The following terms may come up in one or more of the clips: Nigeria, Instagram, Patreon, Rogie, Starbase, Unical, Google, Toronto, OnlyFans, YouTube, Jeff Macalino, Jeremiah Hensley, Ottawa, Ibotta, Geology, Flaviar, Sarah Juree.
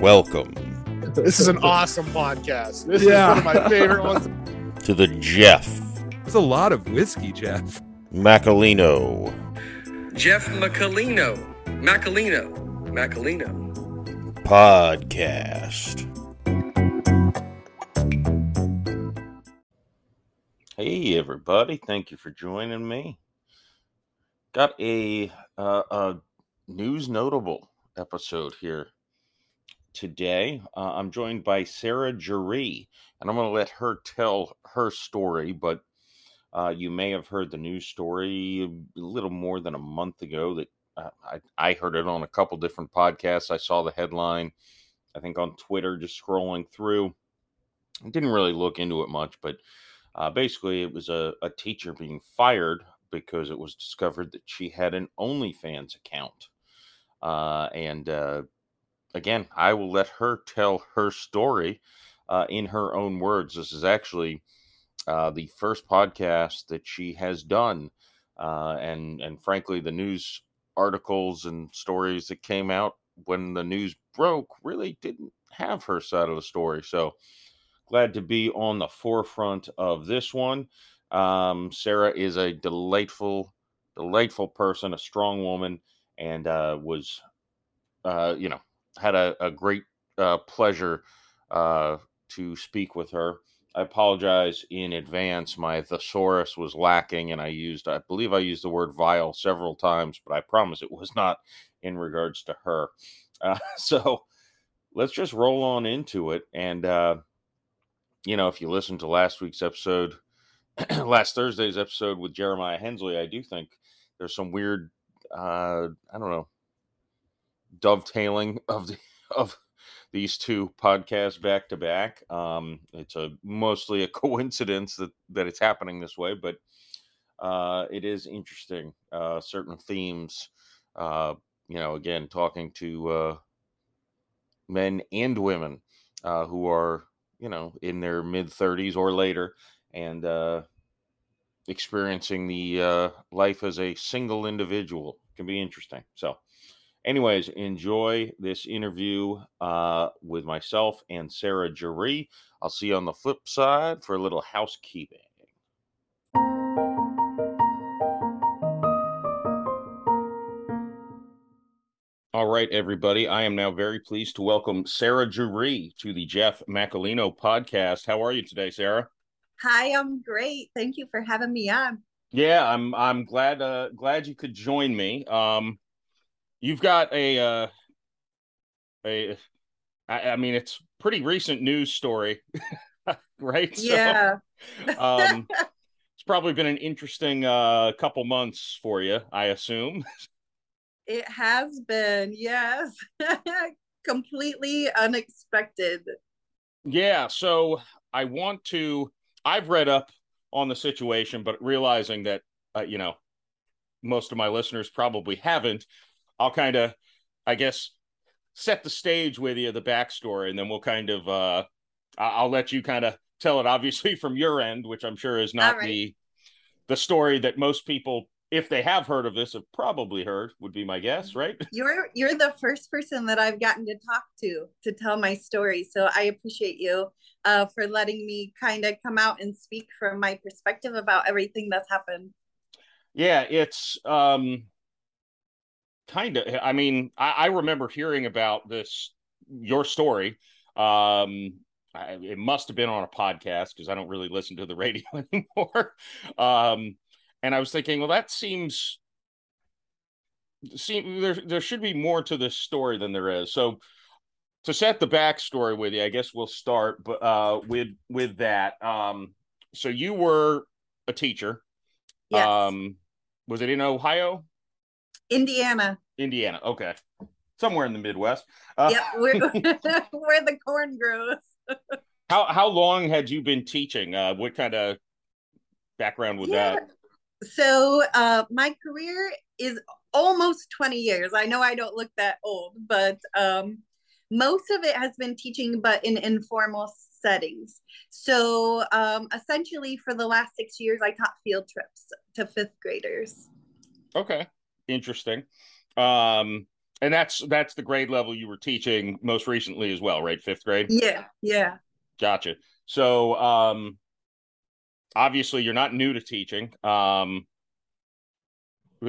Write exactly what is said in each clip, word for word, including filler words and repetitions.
Welcome. This is an awesome podcast. This yeah. is one of my favorite ones. To the Jeff. That's a lot of whiskey, Jeff. Macalino. Jeff Macalino. Macalino. Macalino. Podcast. Hey, everybody. Thank you for joining me. Got a, uh, a news notable episode here today. Uh, I'm joined by Sarah Juree, and I'm going to let her tell her story, but uh, you may have heard the news story a little more than a month ago. That uh, I, I heard it on a couple different podcasts. I saw the headline, I think, on Twitter, just scrolling through. I didn't really look into it much, but uh, basically it was a, a teacher being fired because it was discovered that she had an OnlyFans account. Uh, and uh, again, I will let her tell her story uh, in her own words. This is actually uh, the first podcast that she has done. Uh, and, and frankly, the news articles and stories that came out when the news broke really didn't have her side of the story. So glad to be on the forefront of this one. Um, Sarah is a delightful, delightful person, a strong woman, and, uh, was, uh, you know, had a, a great, uh, pleasure, uh, to speak with her. I apologize in advance. My thesaurus was lacking and I used, I believe I used the word vile several times, but I promise it was not in regards to her. Uh, so let's just roll on into it. And, uh, you know, if you listen to last week's episode, last Thursday's episode with Jeremiah Hensley, I do think there's some weird, uh, I don't know, dovetailing of the, of these two podcasts back to back. Um, it's a mostly a coincidence that, that it's happening this way, but uh, it is interesting. Uh, certain themes, uh, you know, again, talking to uh, men and women uh, who are, you know, in their mid thirties or later, and uh, experiencing the uh, life as a single individual can be interesting. So anyways, enjoy this interview uh, with myself and Sarah Juree. I'll see you on the flip side for a little housekeeping. All right, everybody. I am now very pleased to welcome Sarah Juree to the Jeff Macalino podcast. How are you today, Sarah? Hi, I'm great. Thank you for having me on. Yeah, I'm I'm glad uh, glad you could join me. Um, you've got a, uh, a I, I mean, it's pretty recent news story, right? Yeah. So, um, it's probably been an interesting uh, couple months for you, I assume. It has been, yes. Completely unexpected. Yeah, so I want to... I've read up on the situation, but realizing that, uh, you know, most of my listeners probably haven't, I'll kind of, I guess, set the stage with you, the backstory, and then we'll kind of, uh, I'll let you kind of tell it, obviously, from your end, which I'm sure is not All right. the the story that most people, if they have heard of this, have probably heard, would be my guess, right? You're you're the first person that I've gotten to talk to to tell my story, so I appreciate you uh, for letting me kind of come out and speak from my perspective about everything that's happened. Yeah, it's um, kind of, I mean, I, I remember hearing about this, your story. Um, I, it must have been on a podcast because I don't really listen to the radio anymore. um And I was thinking, well, that seems, seem, there, there should be more to this story than there is. So to set the backstory with you, I guess we'll start uh, with with that. Um, so you were a teacher. Yes. Um, was it in Ohio? Indiana. Indiana. Okay. Somewhere in the Midwest. Uh, yeah, we're, where the corn grows. how, how long had you been teaching? Uh, what kind of background was yeah. that? So uh, my career is almost twenty years. I know I don't look that old, but um, most of it has been teaching, but in informal settings. So um, essentially for the last six years, I taught field trips to fifth graders. Okay. Interesting. Um, And that's that's the grade level you were teaching most recently as well, right? Fifth grade? Yeah, yeah. Gotcha. So um, obviously you're not new to teaching. Um,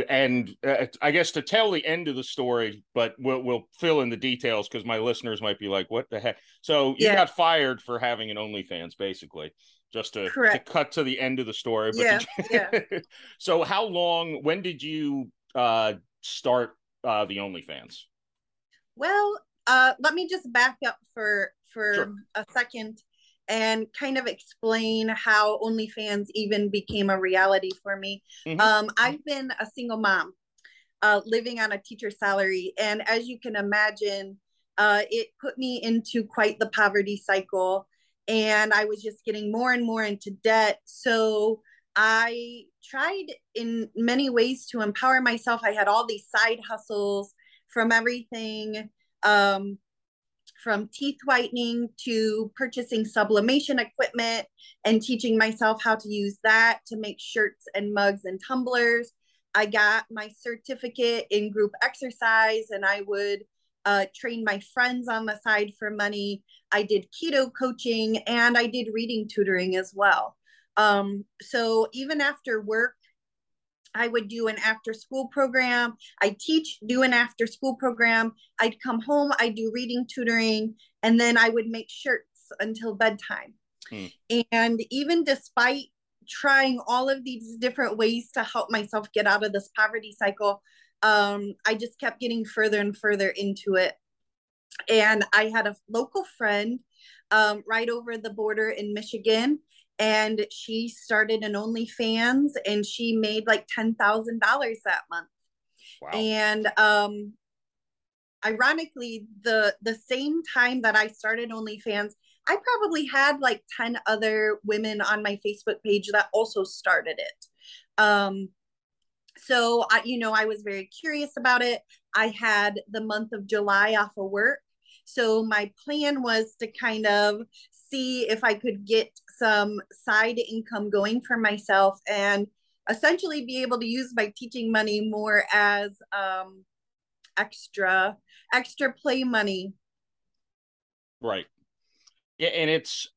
and uh, I guess to tell the end of the story, but we'll, we'll fill in the details because my listeners might be like, what the heck? So you yeah. got fired for having an OnlyFans, basically, just to, to cut to the end of the story. But yeah, you... yeah. So how long, when did you uh, start Uh, the OnlyFans? Well, uh, let me just back up for for sure. a second and kind of explain how OnlyFans even became a reality for me. Mm-hmm. Um, I've been a single mom uh, living on a teacher's salary. And as you can imagine, uh, it put me into quite the poverty cycle. And I was just getting more and more into debt. So I tried in many ways to empower myself. I had all these side hustles, from everything um, from teeth whitening to purchasing sublimation equipment and teaching myself how to use that to make shirts and mugs and tumblers. I got my certificate in group exercise, and I would uh, train my friends on the side for money. I did keto coaching, and I did reading tutoring as well. Um, so even after work, I would do an after school program. I teach, do an after school program. I'd come home, I do reading tutoring, and then I would make shirts until bedtime. Hmm. And even despite trying all of these different ways to help myself get out of this poverty cycle, um, I just kept getting further and further into it. And I had a local friend, um, right over the border in Michigan. And she started an OnlyFans, and she made like ten thousand dollars that month. Wow. And um, ironically, the, the same time that I started OnlyFans, I probably had like ten other women on my Facebook page that also started it. Um, so, I, you know, I was very curious about it. I had the month of July off of work. So my plan was to kind of see if I could get some side income going for myself and essentially be able to use my teaching money more as um, extra, extra play money. Right. Yeah. And it's,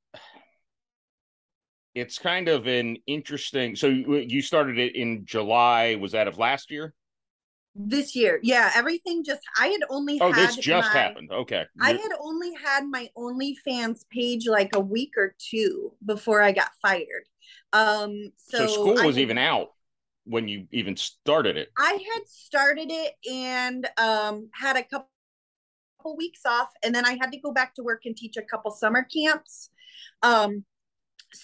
it's kind of an interesting, so you started it in July. Was that of last year? This year. Yeah. Everything just, I had only oh, had. Oh, this just my, happened. Okay. I had only had my OnlyFans page like a week or two before I got fired. Um, so, so school I, was even out when you even started it. I had started it and um, had a couple weeks off, and then I had to go back to work and teach a couple summer camps. Um,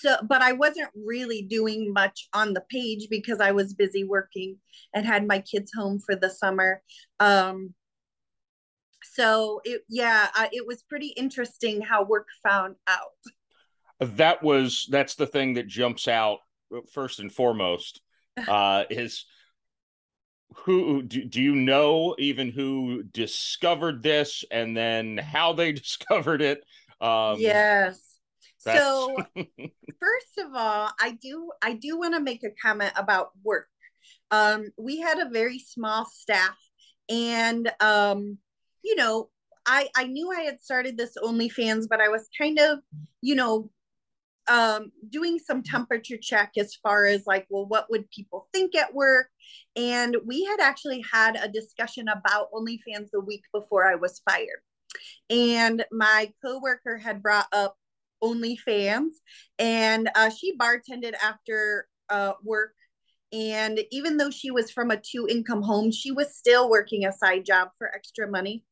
So, but I wasn't really doing much on the page because I was busy working and had my kids home for the summer. Um, so it, yeah, I, it was pretty interesting how work found out. That was, that's the thing that jumps out first and foremost, uh, is who, do, do you know even who discovered this and then how they discovered it? Um, yes. That's... So first of all, I do I do want to make a comment about work. Um, we had a very small staff, and um, you know, I I knew I had started this OnlyFans, but I was kind of, you know, um, doing some temperature check as far as like, well, what would people think at work? And we had actually had a discussion about OnlyFans the week before I was fired, and my coworker had brought up OnlyFans, and uh, she bartended after uh, work. And even though she was from a two income home, she was still working a side job for extra money.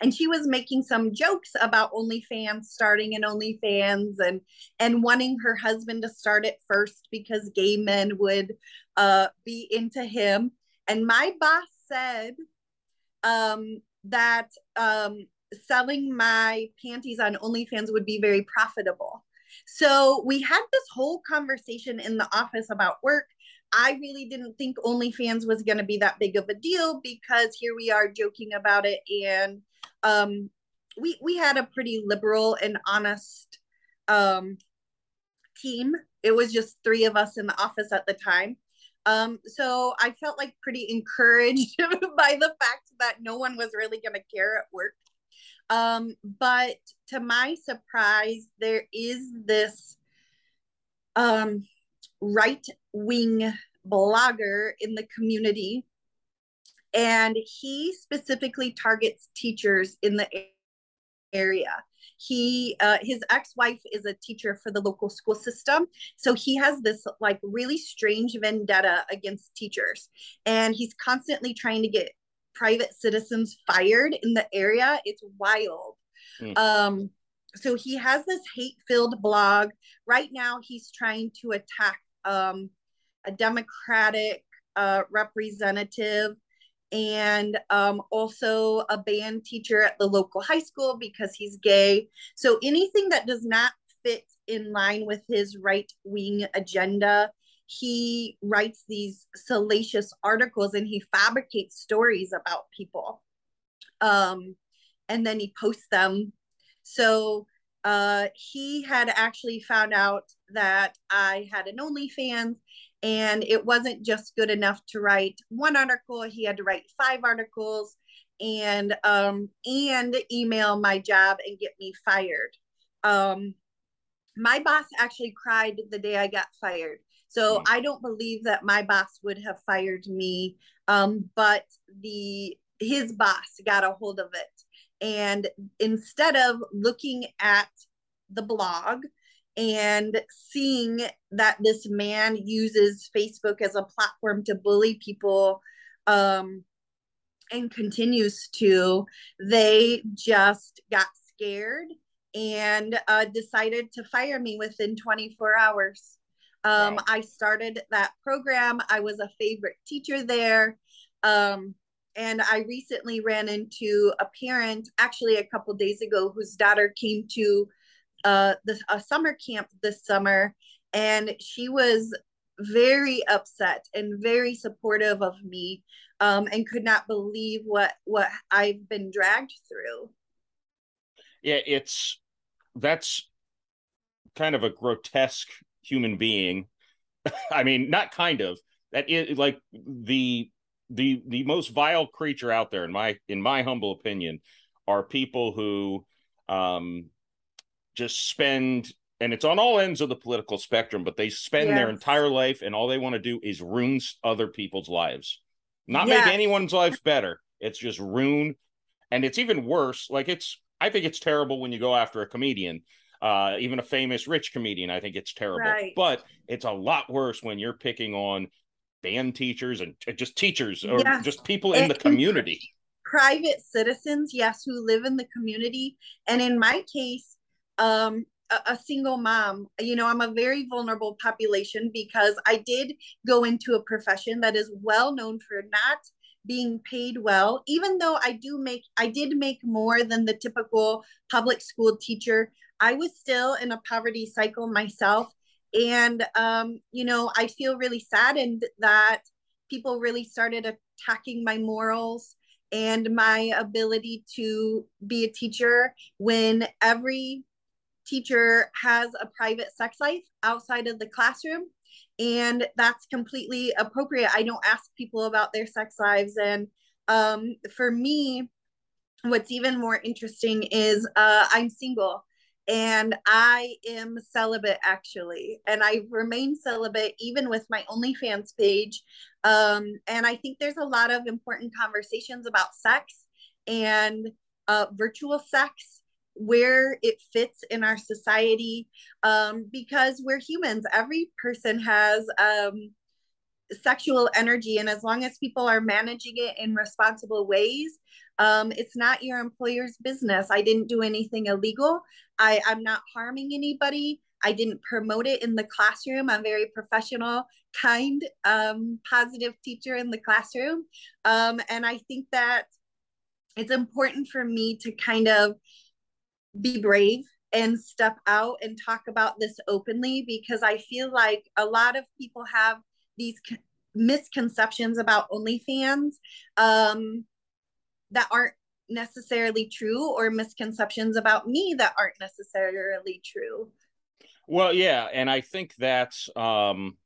And she was making some jokes about OnlyFans, starting an OnlyFans, and, and wanting her husband to start it first because gay men would uh, be into him. And my boss said um, that, um, selling my panties on OnlyFans would be very profitable. So we had this whole conversation in the office about work. I really didn't think OnlyFans was going to be that big of a deal because here we are joking about it. And um, we, we had a pretty liberal and honest um, team. It was just three of us in the office at the time. Um, so I felt like pretty encouraged by the fact that no one was really going to care at work. Um, but to my surprise, there is this um, right-wing blogger in the community, and he specifically targets teachers in the area. He, uh, his ex-wife is a teacher for the local school system. So he has this like really strange vendetta against teachers, and he's constantly trying to get private citizens fired in the area. It's wild. Mm. Um, so he has this hate-filled blog. Right now he's trying to attack um, a Democratic uh, representative, and um, also a band teacher at the local high school because he's gay. So anything that does not fit in line with his right-wing agenda, he writes these salacious articles and he fabricates stories about people. Um, and then he posts them. So uh, he had actually found out that I had an OnlyFans, and it wasn't just good enough to write one article. He had to write five articles and um, and email my job and get me fired. Um, my boss actually cried the day I got fired. So I don't believe that my boss would have fired me, um, but the his boss got a hold of it. And instead of looking at the blog and seeing that this man uses Facebook as a platform to bully people, um, and continues to, they just got scared and uh, decided to fire me within twenty-four hours. Um, wow. I started that program. I was a favorite teacher there. Um, and I recently ran into a parent, actually a couple days ago, whose daughter came to Uh, the, a summer camp this summer, and she was very upset and very supportive of me, um, and could not believe what what I've been dragged through. Yeah, it's that's kind of a grotesque human being. I mean, not kind of that is like the the the most vile creature out there in my in my humble opinion are people who um. just spend, and it's on all ends of the political spectrum, but they spend yes. their entire life, and all they want to do is ruin other people's lives. Not yes. make anyone's lives better. It's just ruin. And it's even worse. Like it's, I think it's terrible when you go after a comedian, uh, even a famous rich comedian. I think it's terrible, right. But it's a lot worse when you're picking on band teachers and just teachers or yes. just people in the community. Private citizens. Yes. Who live in the community. And in my case, um a, a single mom. You know, I'm a very vulnerable population because I did go into a profession that is well known for not being paid well, even though I do make I did make more than the typical public school teacher. I was still in a poverty cycle myself, and um you know, I feel really saddened that people really started attacking my morals and my ability to be a teacher when every teacher has a private sex life outside of the classroom, and that's completely appropriate. I don't ask people about their sex lives. And um, for me, what's even more interesting is uh, I'm single, and I am celibate actually, and I remain celibate even with my OnlyFans page. Um, and I think there's a lot of important conversations about sex and uh, virtual sex, where it fits in our society, um, because we're humans. Every person has um, sexual energy, and as long as people are managing it in responsible ways, um, it's not your employer's business. I didn't do anything illegal. I, I'm not harming anybody. I didn't promote it in the classroom. I'm very professional, kind, um, positive teacher in the classroom. Um, and I think that it's important for me to kind of be brave and step out and talk about this openly, because I feel like a lot of people have these misconceptions about OnlyFans um, that aren't necessarily true, or misconceptions about me that aren't necessarily true. Well, yeah. And I think that's, um,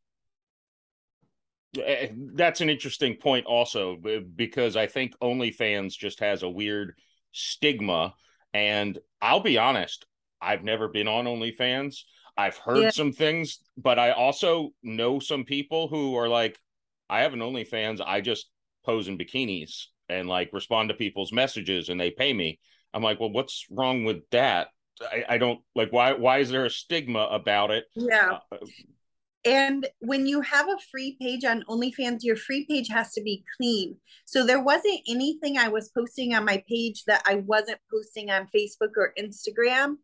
That's an interesting point also, because I think OnlyFans just has a weird stigma. And I'll be honest, I've never been on OnlyFans. I've heard yeah. some things, but I also know some people who are like, I have an OnlyFans. I just pose in bikinis and like respond to people's messages and they pay me. I'm like, well, what's wrong with that? I, I don't like, why, why is there a stigma about it? Yeah. Uh, And when you have a free page on OnlyFans, your free page has to be clean. So there wasn't anything I was posting on my page that I wasn't posting on Facebook or Instagram.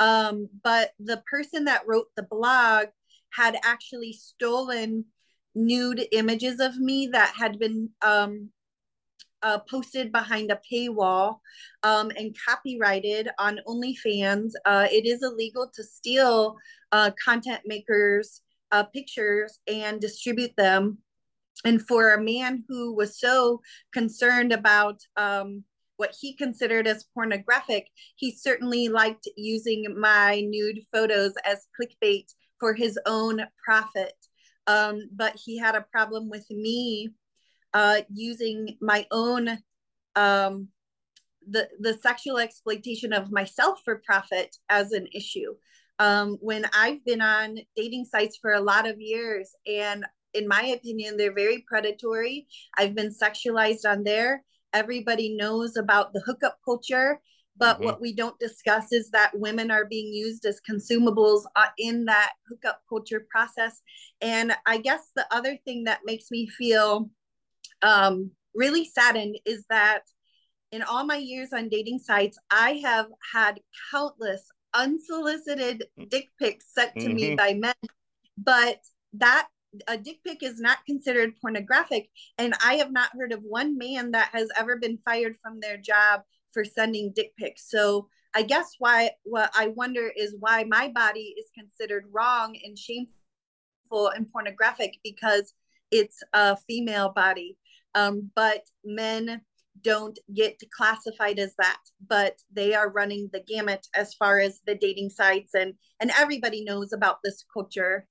Um, but the person that wrote the blog had actually stolen nude images of me that had been um, uh, posted behind a paywall um, and copyrighted on OnlyFans. Uh, it is illegal to steal uh, content makers' Uh, pictures and distribute them. And for a man who was so concerned about um, what he considered as pornographic, he certainly liked using my nude photos as clickbait for his own profit. Um, but he had a problem with me uh, using my own, um, the, the sexual exploitation of myself for profit as an issue. Um, when I've been on dating sites for a lot of years, and in my opinion, they're very predatory. I've been sexualized on there. Everybody knows about the hookup culture, but mm-hmm. what we don't discuss is that women are being used as consumables in that hookup culture process. And I guess the other thing that makes me feel um, really saddened is that in all my years on dating sites, I have had countless unsolicited dick pics sent to mm-hmm. me by men, but that a dick pic is not considered pornographic. And I have not heard of one man that has ever been fired from their job for sending dick pics. So I guess why, what I wonder is why my body is considered wrong and shameful and pornographic, because it's a female body. Um, but men don't get classified as that, but they are running the gamut as far as the dating sites, and and everybody knows about this culture.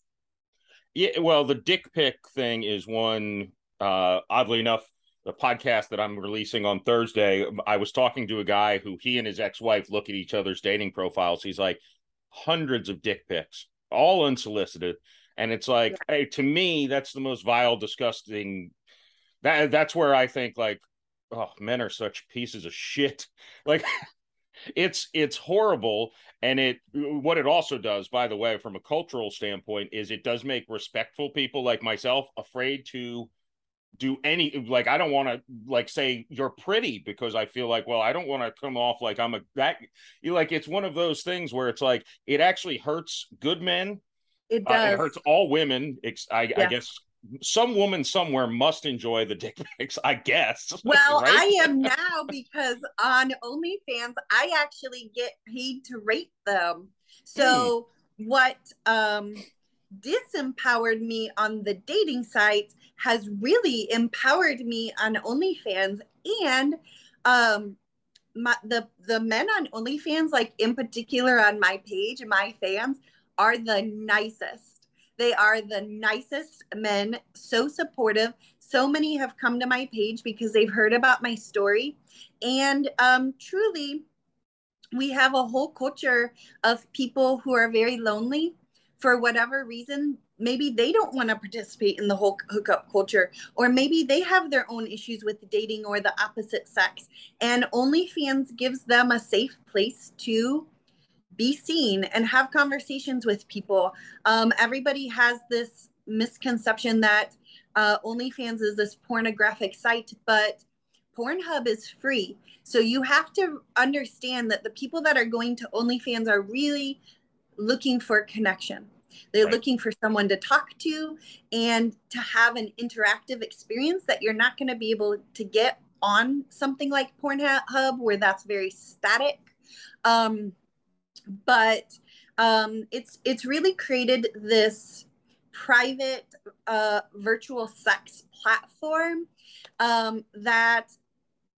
Yeah, well, the dick pic thing is one. Uh, oddly enough, the podcast that I'm releasing on Thursday, I was talking to a guy who he and his ex-wife look at each other's dating profiles. He's like, hundreds of dick pics, all unsolicited, and it's like, yeah. hey, to me, that's the most vile, disgusting. That that's where I think like. Oh, men are such pieces of shit. Like it's, it's horrible. And it, what it also does, by the way, from a cultural standpoint, is it does make respectful people like myself afraid to do any, like, I don't want to like say you're pretty, because I feel like, well, I don't want to come off like I'm a, that you like, it's one of those things where it's like, it actually hurts good men. It does. Uh, it hurts all women. It's, I, yeah. I guess, some woman somewhere must enjoy the dick pics, I guess. Well, right? I am now, because on OnlyFans, I actually get paid to rate them. So mm. what um, disempowered me on the dating site has really empowered me on OnlyFans. And um, my, the, the men on OnlyFans, like in particular on my page, my fans, are the nicest. They are the nicest men, so supportive. So many have come to my page because they've heard about my story. And um, truly, we have a whole culture of people who are very lonely for whatever reason. Maybe they don't want to participate in the whole hookup culture, or maybe they have their own issues with dating or the opposite sex. And OnlyFans gives them a safe place to be seen and have conversations with people. Um, everybody has this misconception that uh, OnlyFans is this pornographic site, but Pornhub is free. So you have to understand that the people that are going to OnlyFans are really looking for connection. They're right. looking for someone to talk to and to have an interactive experience that you're not going to be able to get on something like Pornhub, where that's very static. Um, But um, it's it's really created this private uh, virtual sex platform um, that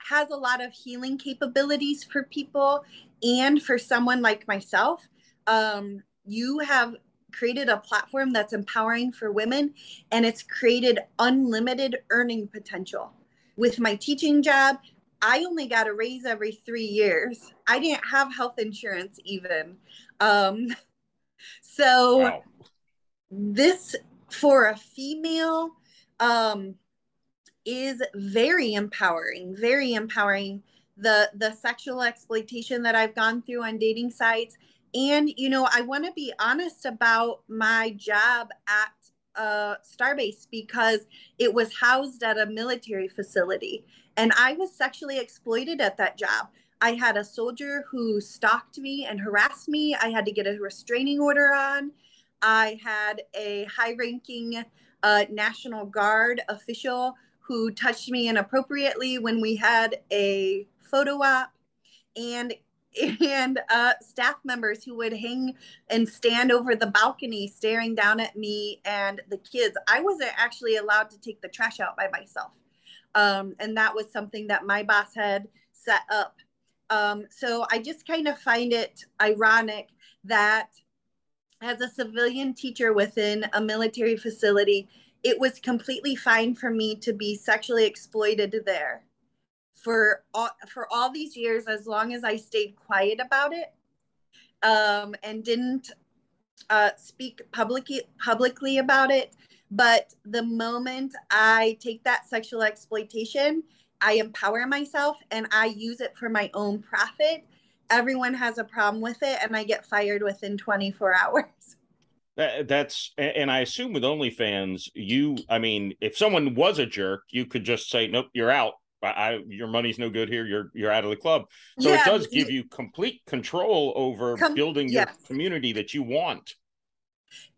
has a lot of healing capabilities for people. And for someone like myself, um, you have created a platform that's empowering for women, and it's created unlimited earning potential. With my teaching job, I only got a raise every three years. I didn't have health insurance even. Um, so wow. This, for a female, um, is very empowering, very empowering. The, the sexual exploitation that I've gone through on dating sites. And, you know, I want to be honest about my job at uh, Starbase, because it was housed at a military facility. And I was sexually exploited at that job. I had a soldier who stalked me and harassed me. I had to get a restraining order on. I had a high-ranking uh, National Guard official who touched me inappropriately when we had a photo op. And and uh, staff members who would hang and stand over the balcony staring down at me and the kids. I wasn't actually allowed to take the trash out by myself. Um, and that was something that my boss had set up. Um, so I just kind of find it ironic that as a civilian teacher within a military facility, it was completely fine for me to be sexually exploited there. For all, for all these years, as long as I stayed quiet about it um, and didn't uh, speak publicly publicly about it. But the moment I take that sexual exploitation, I empower myself and I use it for my own profit. Everyone has a problem with it, and I get fired within twenty-four hours. That, that's, and I assume with OnlyFans, you, I mean, if someone was a jerk, you could just say, nope, you're out. I, your money's no good here. You're you're out of the club. So yeah, it does give you complete control over com building yes. your community that you want.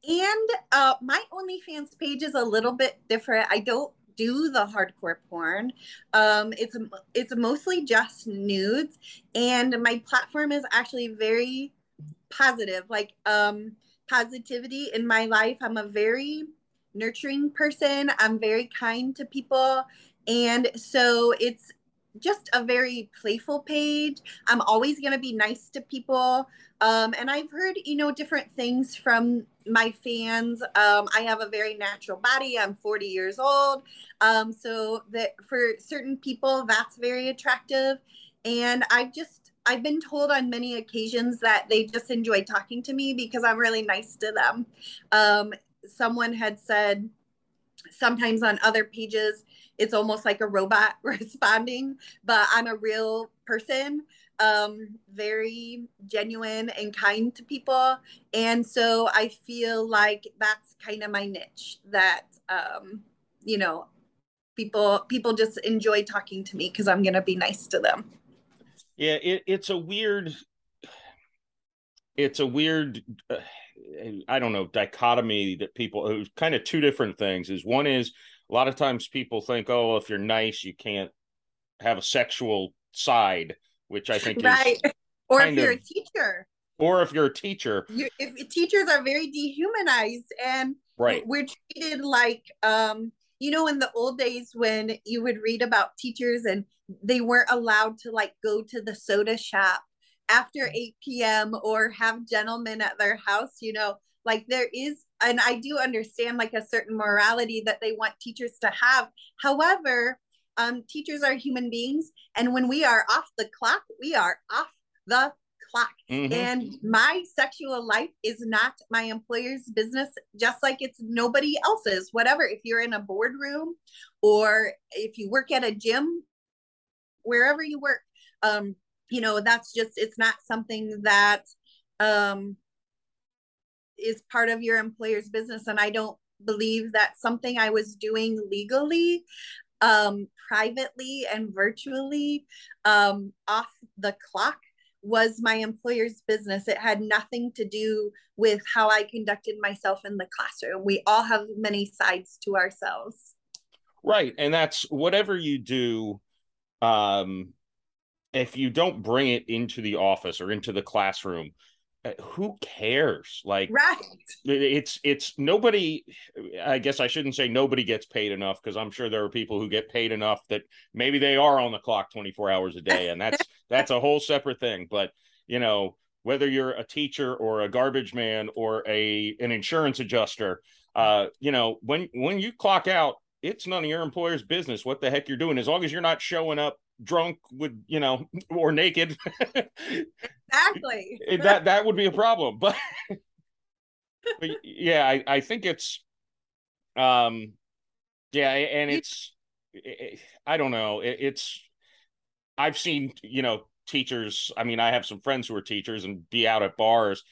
And uh, my OnlyFans page is a little bit different. I don't do the hardcore porn. Um, it's it's mostly just nudes, and my platform is actually very positive. Like um, positivity in my life. I'm a very nurturing person. I'm very kind to people. And so it's just a very playful page. I'm always going to be nice to people. Um, and I've heard, you know, different things from my fans. Um, I have a very natural body. I'm forty years old. Um, so that for certain people, that's very attractive. And I've just, I've been told on many occasions that they just enjoy talking to me because I'm really nice to them. Um, someone had said sometimes on other pages, it's almost like a robot responding, but I'm a real person, um, very genuine and kind to people. And so I feel like that's kind of my niche, that, um, you know, people people just enjoy talking to me because I'm going to be nice to them. Yeah, it, it's a weird, it's a weird, uh, I don't know, dichotomy that people, it was kind of two different things is one is, a lot of times people think, oh, if you're nice, you can't have a sexual side, which I think right. is Or if you're of, a teacher. Or if you're a teacher. You're, if, teachers are very dehumanized, and right. we're treated like, um, you know, in the old days when you would read about teachers and they weren't allowed to like go to the soda shop after eight P M or have gentlemen at their house, you know. Like there is, and I do understand like a certain morality that they want teachers to have. However, um, teachers are human beings. And when we are off the clock, we are off the clock. Mm-hmm. And my sexual life is not my employer's business, just like it's nobody else's, whatever. If you're in a boardroom or if you work at a gym, wherever you work, um, you know, that's just, it's not something that, um, is part of your employer's business. And I don't believe that something I was doing legally, um, privately and virtually, um, off the clock was my employer's business. It had nothing to do with how I conducted myself in the classroom. We all have many sides to ourselves. Right. And that's whatever you do, um, if you don't bring it into the office or into the classroom, who cares? Like, right. it's, it's nobody, I guess I shouldn't say nobody gets paid enough, because I'm sure there are people who get paid enough that maybe they are on the clock twenty-four hours a day. And that's, that's a whole separate thing. But, you know, whether you're a teacher or a garbage man or a an insurance adjuster, uh, you know, when when you clock out, it's none of your employer's business what the heck you're doing, as long as you're not showing up drunk with, you know, or naked. Exactly. that that would be a problem. But, but yeah, I, I think it's, um, yeah, and it's, it, I don't know, it, it's, I've seen, you know, teachers, I mean, I have some friends who are teachers and be out at bars,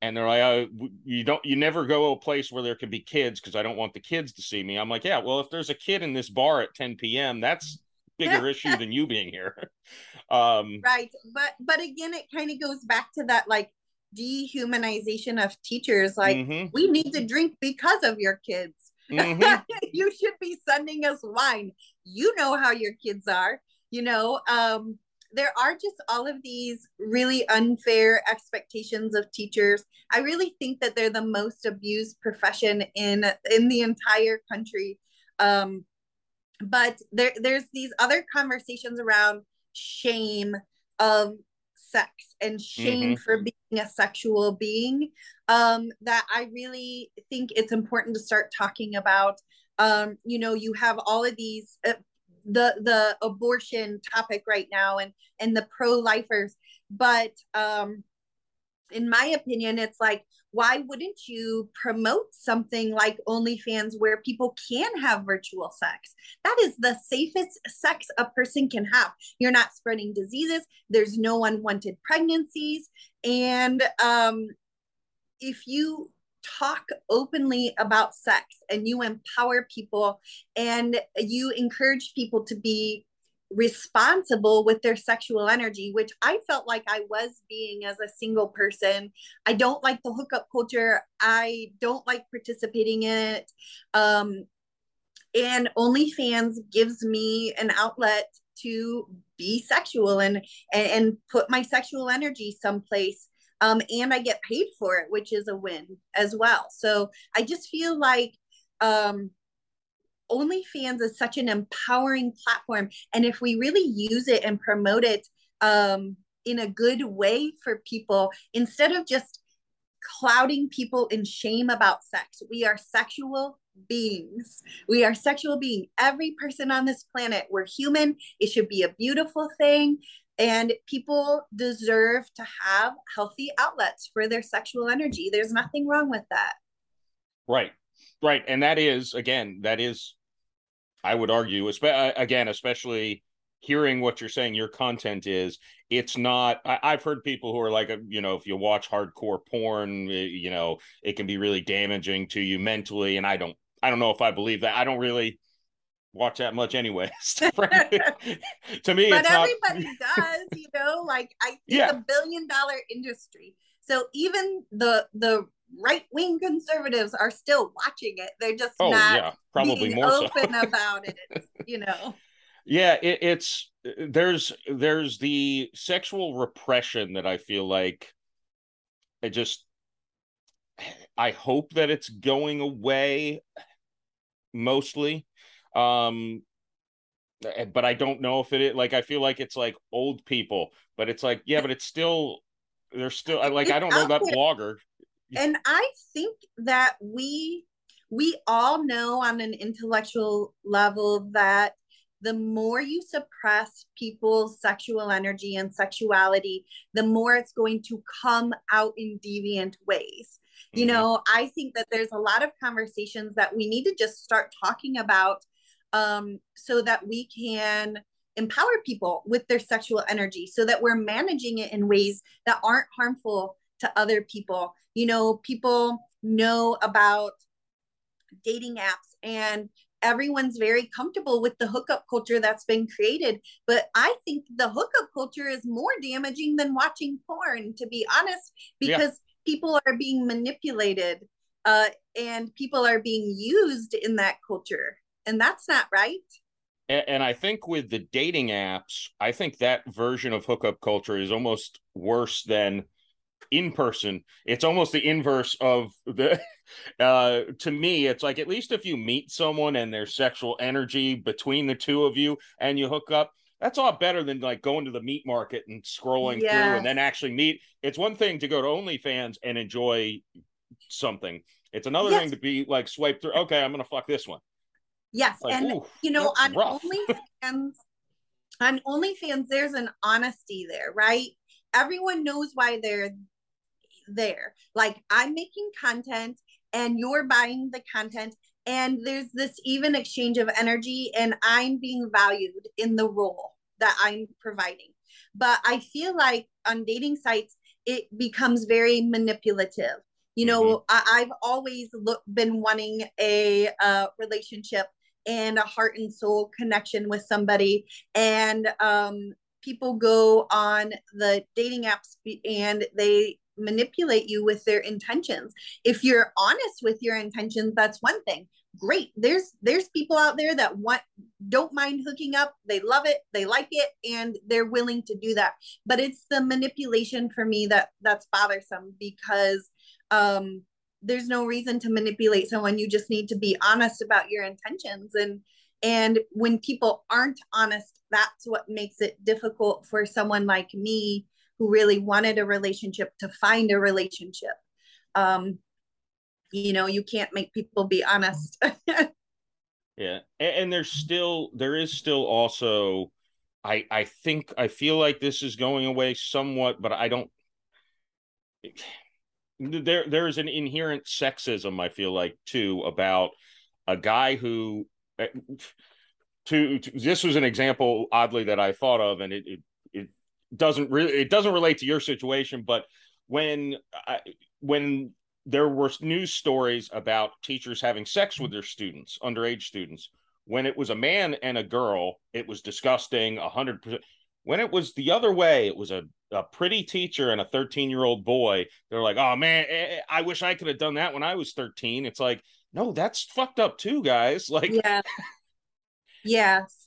and they're like, oh, you don't, you never go to a place where there can be kids because I don't want the kids to see me. I'm like, yeah, well, if there's a kid in this bar at ten p.m., that's bigger issue than you being here. Um, right. But, but again, it kind of goes back to that, like, dehumanization of teachers. Like, mm-hmm. we need to drink because of your kids. Mm-hmm. You should be sending us wine. You know how your kids are, you know, um, there are just all of these really unfair expectations of teachers. I really think that they're the most abused profession in, in the entire country. Um, but there, there's these other conversations around shame of sex and shame mm-hmm. for being a sexual being, um, that I really think it's important to start talking about. Um, you know, you have all of these... Uh, the the abortion topic right now and and the pro-lifers, but um in my opinion, it's like, why wouldn't you promote something like OnlyFans where people can have virtual sex? That is the safest sex a person can have. You're not spreading diseases, there's no unwanted pregnancies, and um if you talk openly about sex and you empower people and you encourage people to be responsible with their sexual energy, which I felt like I was being as a single person. I don't like the hookup culture. I don't like participating in it. Um, and OnlyFans gives me an outlet to be sexual and, and, and put my sexual energy someplace. Um, and I get paid for it, which is a win as well. So I just feel like um, OnlyFans is such an empowering platform. And if we really use it and promote it um, in a good way for people, instead of just clouding people in shame about sex, we are sexual beings. We are sexual beings. Every person on this planet, we're human. It should be a beautiful thing. And people deserve to have healthy outlets for their sexual energy. There's nothing wrong with that. Right, right. And that is, again, that is, I would argue, again, especially hearing what you're saying your content is, it's not, I, I've heard people who are like, you know, if you watch hardcore porn, you know, it can be really damaging to you mentally. And I don't, I don't know if I believe that. I don't really watch that much anyway. To me, but it's everybody not... does, you know, like I think yeah. a billion dollar industry. So even the the right wing conservatives are still watching it. They're just oh, not yeah. probably being more open so. About it. It's, you know. Yeah, it, it's there's there's the sexual repression that I feel like I just I hope that it's going away mostly. Um, but I don't know if it is, like, I feel like it's like old people, but it's like, yeah, but it's still, there's still, I like, it's I don't know that there. Blogger. And I think that we, we all know on an intellectual level that the more you suppress people's sexual energy and sexuality, the more it's going to come out in deviant ways. Mm-hmm. You know, I think that there's a lot of conversations that we need to just start talking about. Um, so that we can empower people with their sexual energy so that we're managing it in ways that aren't harmful to other people. You know, people know about dating apps and everyone's very comfortable with the hookup culture that's been created. But I think the hookup culture is more damaging than watching porn, to be honest, because yeah. people are being manipulated uh, and people are being used in that culture. And that's not right. And, and I think with the dating apps, I think that version of hookup culture is almost worse than in person. It's almost the inverse of the, uh, to me, it's like, at least if you meet someone and there's sexual energy between the two of you and you hook up, That's a lot better than like going to the meat market and scrolling yes. through and then actually meet. It's one thing to go to OnlyFans and enjoy something. It's another yes. thing to be like swipe through. Okay, I'm going to fuck this one. Yes. Like, and oof, you know, on rough. OnlyFans, on OnlyFans, there's an honesty there, right? Everyone knows why they're there. Like, I'm making content and you're buying the content. And there's this even exchange of energy, and I'm being valued in the role that I'm providing. But I feel like on dating sites, it becomes very manipulative. You know, mm-hmm. I, I've always look, been wanting a uh, relationship and a heart and soul connection with somebody. And um, people go on the dating apps and they manipulate you with their intentions. If you're honest with your intentions, that's one thing. Great. There's there's people out there that want don't mind hooking up. They love it. They like it, and they're willing to do that. But it's the manipulation for me that that's bothersome, because um, there's no reason to manipulate someone. You just need to be honest about your intentions, and and when people aren't honest, that's what makes it difficult for someone like me, who really wanted a relationship, to find a relationship. Um, you know, you can't make people be honest. Yeah. And, and there's still, there is still also, I, I think, I feel like this is going away somewhat, but I don't, there, there is an inherent sexism, I feel like, too, about a guy who, to, to this was an example, oddly, that I thought of, and it, it doesn't really it doesn't relate to your situation, but when I, when there were news stories about teachers having sex with their students, underage students, when it was a man and a girl, it was disgusting one hundred percent. When it was the other way, it was a, a pretty teacher and a thirteen year old boy, they're like, oh man, I wish I could have done that when I was thirteen. It's like, no, that's fucked up too, guys. Like, yeah. Yes.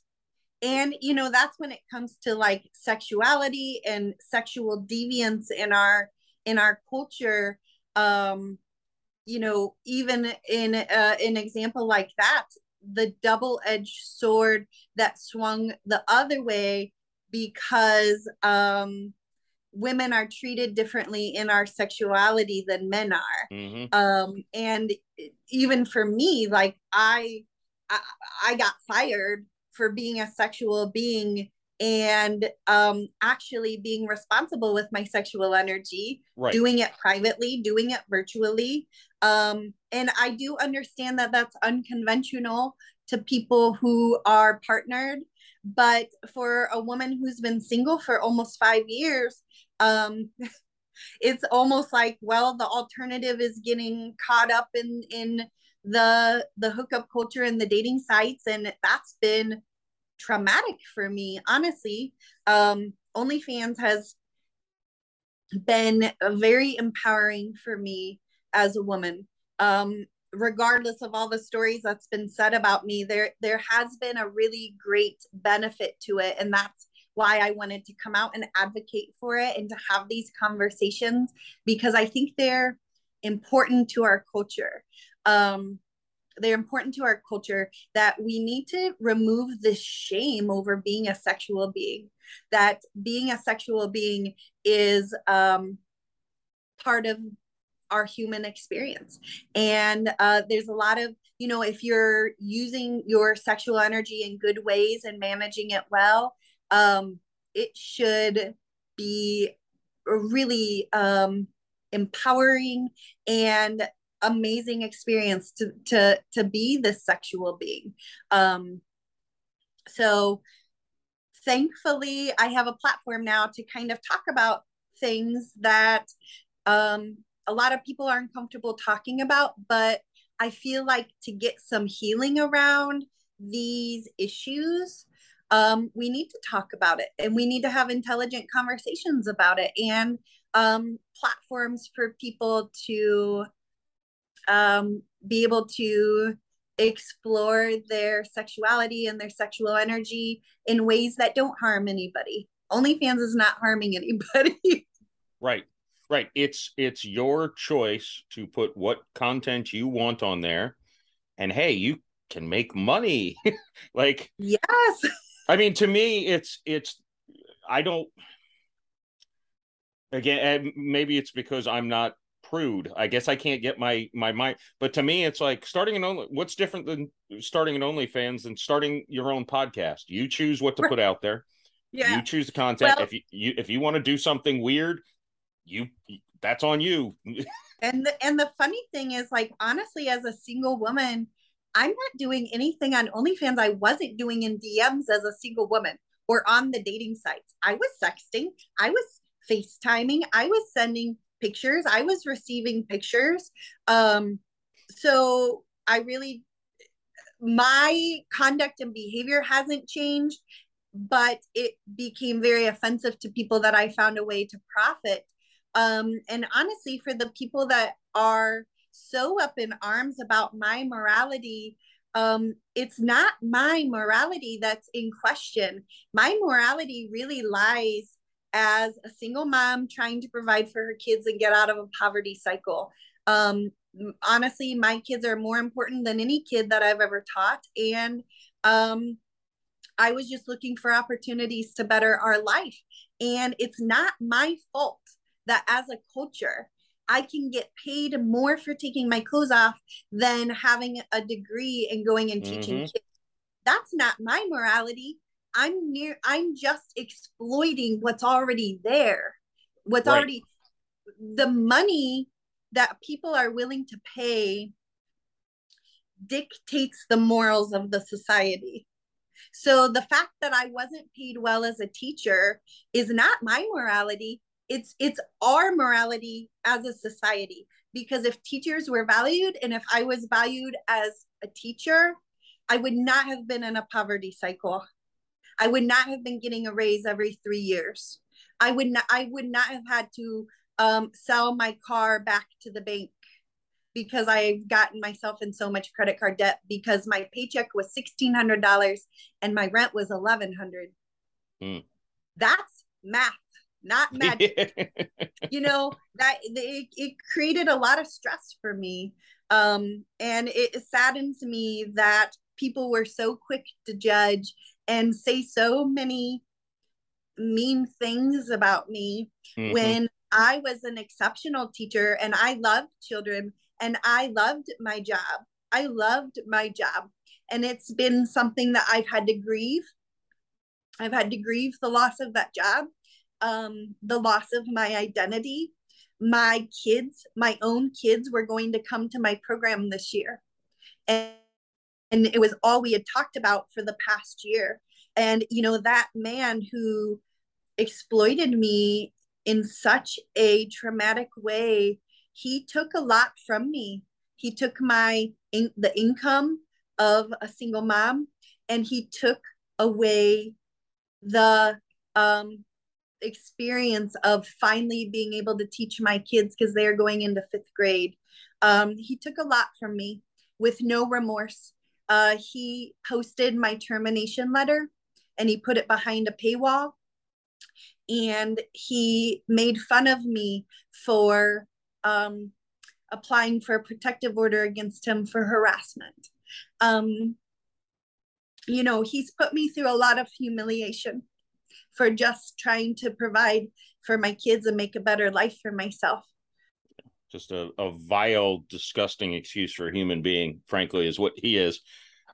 And, you know, that's when it comes to like sexuality and sexual deviance in our, in our culture. Um, you know, even in uh, an example like that, the double-edged sword that swung the other way, because um, women are treated differently in our sexuality than men are. Mm-hmm. Um, and even for me, like I, I, I got fired for being a sexual being and um, actually being responsible with my sexual energy, right. Doing it privately, doing it virtually. Um, and I do understand that that's unconventional to people who are partnered, but for a woman who's been single for almost five years, um, it's almost like, well, the alternative is getting caught up in, in, the the hookup culture and the dating sites, and that's been traumatic for me, honestly. um OnlyFans has been very empowering for me as a woman. Um regardless of all the stories that's been said about me, there there has been a really great benefit to it, and that's why I wanted to come out and advocate for it and to have these conversations, because I think they're important to our culture. Um, they're important to our culture, that we need to remove this shame over being a sexual being, that being a sexual being is um, part of our human experience. And uh, there's a lot of, you know, if you're using your sexual energy in good ways and managing it well, um, it should be really um, empowering and amazing experience to to to be this sexual being. Um so thankfully I have a platform now to kind of talk about things that um a lot of people aren't comfortable talking about, but I feel like to get some healing around these issues, um we need to talk about it, and we need to have intelligent conversations about it, and um platforms for people to um be able to explore their sexuality and their sexual energy in ways that don't harm anybody. OnlyFans is not harming anybody. Right. Right. It's it's your choice to put what content you want on there. And hey, you can make money. Like, yes. I mean, to me, it's it's I don't. Again, maybe it's because I'm not prude. I guess I can't get my my mind. But to me, it's like starting an only. What's different than starting an OnlyFans than starting your own podcast? You choose what to put out there. Yeah. You choose the content. Well, if you, you if you want to do something weird, you that's on you. and the, and the funny thing is, like, honestly, as a single woman, I'm not doing anything on OnlyFans I wasn't doing in D Ms as a single woman or on the dating sites. I was sexting. I was FaceTiming. I was sending pictures. I was receiving pictures. Um, so I really, my conduct and behavior hasn't changed, but it became very offensive to people that I found a way to profit. Um, and honestly, for the people that are so up in arms about my morality, um, it's not my morality that's in question. My morality really lies as a single mom trying to provide for her kids and get out of a poverty cycle. Um, honestly, my kids are more important than any kid that I've ever taught. And um, I was just looking for opportunities to better our life. And it's not my fault that as a culture, I can get paid more for taking my clothes off than having a degree and going and teaching mm-hmm. kids. That's not my morality. I'm near, I'm just exploiting what's already there. What's right. already the money that people are willing to pay dictates the morals of the society. So the fact that I wasn't paid well as a teacher is not my morality. It's it's our morality as a society, because if teachers were valued and if I was valued as a teacher, I would not have been in a poverty cycle. I would not have been getting a raise every three years. I would not I would not have had to um, sell my car back to the bank because I've gotten myself in so much credit card debt because my paycheck was sixteen hundred dollars and my rent was eleven hundred dollars. Mm. That's math. Not magic. You know, that it, it created a lot of stress for me. Um, and it saddens me that people were so quick to judge and say so many mean things about me mm-hmm. when I was an exceptional teacher and I loved children and I loved my job. I loved my job. And it's been something that I've had to grieve. I've had to grieve the loss of that job. Um, the loss of my identity. My kids, my own kids were going to come to my program this year. And, and it was all we had talked about for the past year. And, you know, that man who exploited me in such a traumatic way, he took a lot from me. He took my in, the income of a single mom, and he took away the um, experience of finally being able to teach my kids because they're going into fifth grade. Um, he took a lot from me with no remorse. Uh, he posted my termination letter and he put it behind a paywall. And he made fun of me for um, applying for a protective order against him for harassment. Um, you know, he's put me through a lot of humiliation for just trying to provide for my kids and make a better life for myself. Just a, a vile, disgusting excuse for a human being, frankly, is what he is.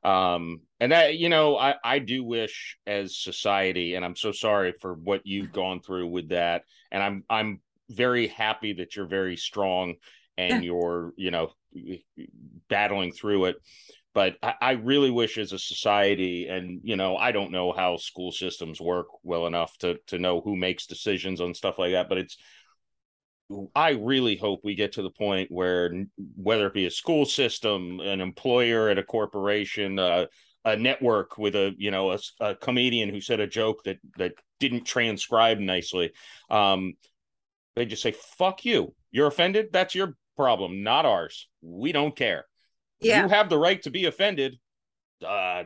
Um, and that, you know, I, I do wish as society, and I'm so sorry for what you've gone through with that. And I'm, I'm very happy that you're very strong and you're, you know, battling through it. But I really wish as a society, and, you know, I don't know how school systems work well enough to, to know who makes decisions on stuff like that. But it's, I really hope we get to the point where, whether it be a school system, an employer at a corporation, uh, a network with a, you know, a, a comedian who said a joke that, that didn't transcribe nicely. Um, they just say, fuck you. You're offended. That's your problem, not ours. We don't care. Yeah. You have the right to be offended. Uh,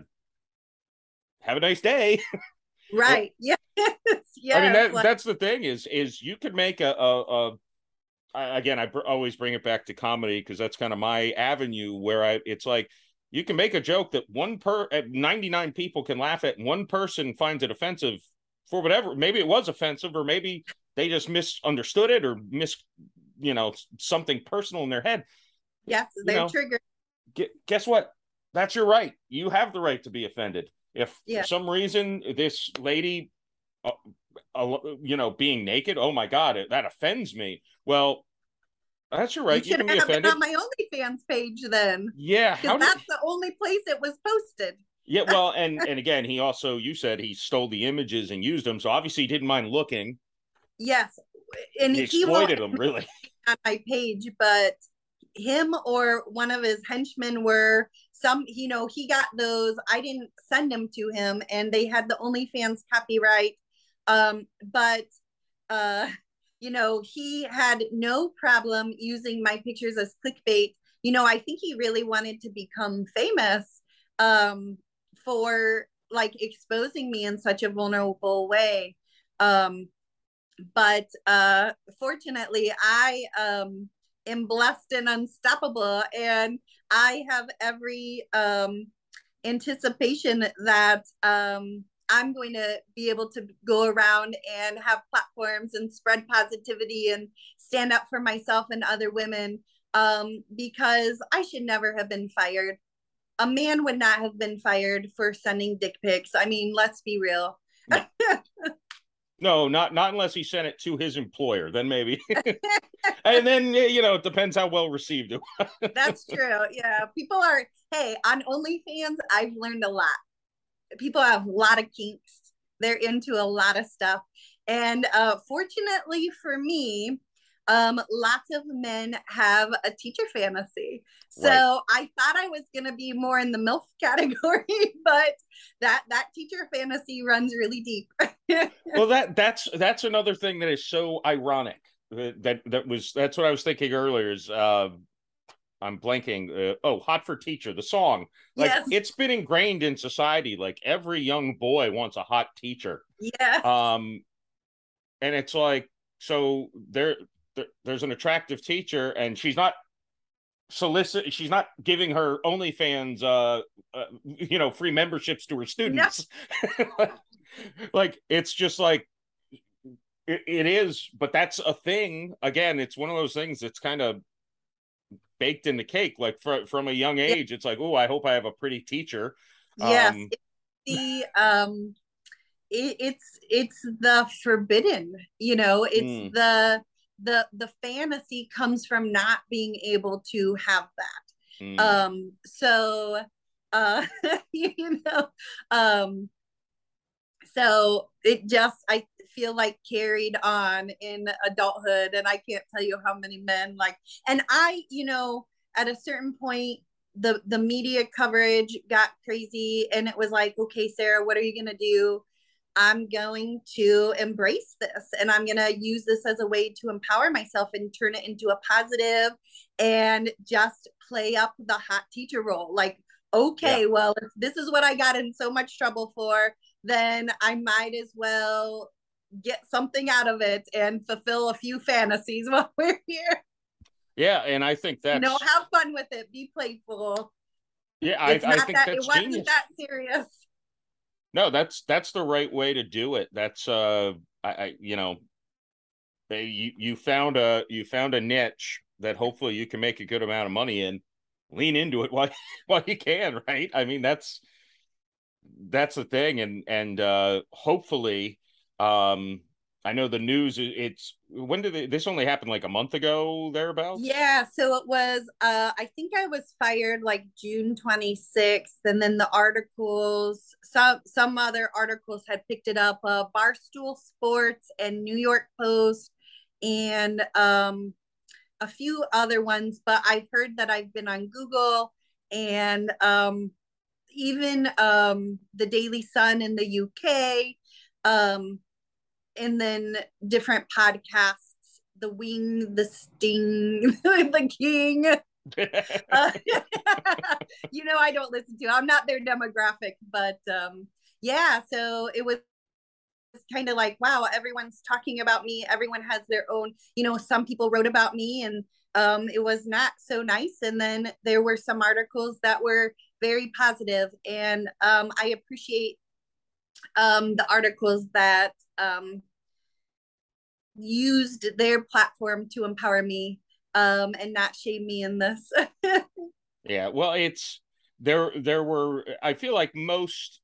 have a nice day. Right. Yeah. Yes. I mean, that, like... that's the thing is, is you could make a, a, a again, I br- always bring it back to comedy because that's kind of my avenue where I, it's like, You can make a joke that one per ninety-nine people can laugh at, and one person finds it offensive for whatever. Maybe it was offensive, or maybe they just misunderstood it, or mis, you know, something personal in their head. Yes, they're you know, triggered. Get, guess what? That's your right. You have the right to be offended. If yeah. for some reason this lady, uh, uh, you know, being naked, oh my God, it, that offends me. Well, that's your right. You, you can be offended. It on my OnlyFans page then. Yeah. Because that's did... the only place it was posted. Yeah. Well, and, and again, he also, you said he stole the images and used them. So obviously he didn't mind looking. Yes. And he exploited he them really. On my page, but him or one of his henchmen were some, you know, he got those. I didn't send them to him, and they had the OnlyFans copyright. Um, but, uh, you know, he had no problem using my pictures as clickbait. You know, I think he really wanted to become famous, um, for like exposing me in such a vulnerable way. Um, but, uh, fortunately I, um, am blessed and unstoppable, and I have every um anticipation that um I'm going to be able to go around and have platforms and spread positivity and stand up for myself and other women, um because I should never have been fired. A man would not have been fired for sending dick pics. I mean, let's be real. No. No, not not unless he sent it to his employer, then maybe. And then, you know, it depends how well received it was. That's true. Yeah. People are, hey, on OnlyFans, I've learned a lot. People have a lot of kinks. They're into a lot of stuff. And uh, fortunately for me, um, lots of men have a teacher fantasy. So right. I thought I was going to be more in the MILF category, but that, that teacher fantasy runs really deep. Well, that that's that's another thing that is so ironic. That that was that's what I was thinking earlier. Is uh, I'm blanking. Uh, oh, Hot for Teacher, the song. Like yes. It's been ingrained in society. Like every young boy wants a hot teacher. Yeah. Um, and it's like so there, there there's an attractive teacher, and she's not solicit. She's not giving her OnlyFans, uh, uh you know, free memberships to her students. No. Like it's just like it, it is, but that's a thing. Again, it's one of those things that's kind of baked in the cake. Like for, from a young age, yeah. It's like, oh, I hope I have a pretty teacher. Yes, um, it's the um, it, it's it's the forbidden. You know, it's mm. the the the fantasy comes from not being able to have that. Mm. Um, so uh, you know, um. So it just, I feel like carried on in adulthood, and I can't tell you how many men like, and I, you know, at a certain point, the, the media coverage got crazy, and it was like, okay, Sarah, what are you going to do? I'm going to embrace this, and I'm going to use this as a way to empower myself and turn it into a positive and just play up the hot teacher role. Like, okay, yeah. Well, if this is what I got in so much trouble for, then I might as well get something out of it and fulfill a few fantasies while we're here. Yeah, and I think that's... No, have fun with it. Be playful. Yeah, I, I think that, that's It wasn't genius. That serious. No, that's that's the right way to do it. That's, uh, I, I you know, they, you, you, found a, you found a niche that hopefully you can make a good amount of money in. Lean into it while, while you can, right? I mean, that's... that's the thing. And, and, uh, hopefully, um, I know the news, it's, when did it, this only happened like a month ago thereabouts? Yeah. So it was, uh, I think I was fired like June twenty-sixth. And then the articles, some, some other articles had picked it up, uh, Barstool Sports and New York Post and, um, a few other ones, but I've heard that I've been on Google and, um, even um the Daily Sun in the U K, um and then different podcasts, The Wing, The Sting, The King. Uh, you know, I don't listen to, I'm not their demographic, but um yeah, so it was kind of like, wow, everyone's talking about me, everyone has their own, you know, some people wrote about me, and um it was not so nice. And then there were some articles that were very positive. And um, I appreciate um, the articles that um, used their platform to empower me um, and not shame me in this. Yeah, well, it's there. There were, I feel like most,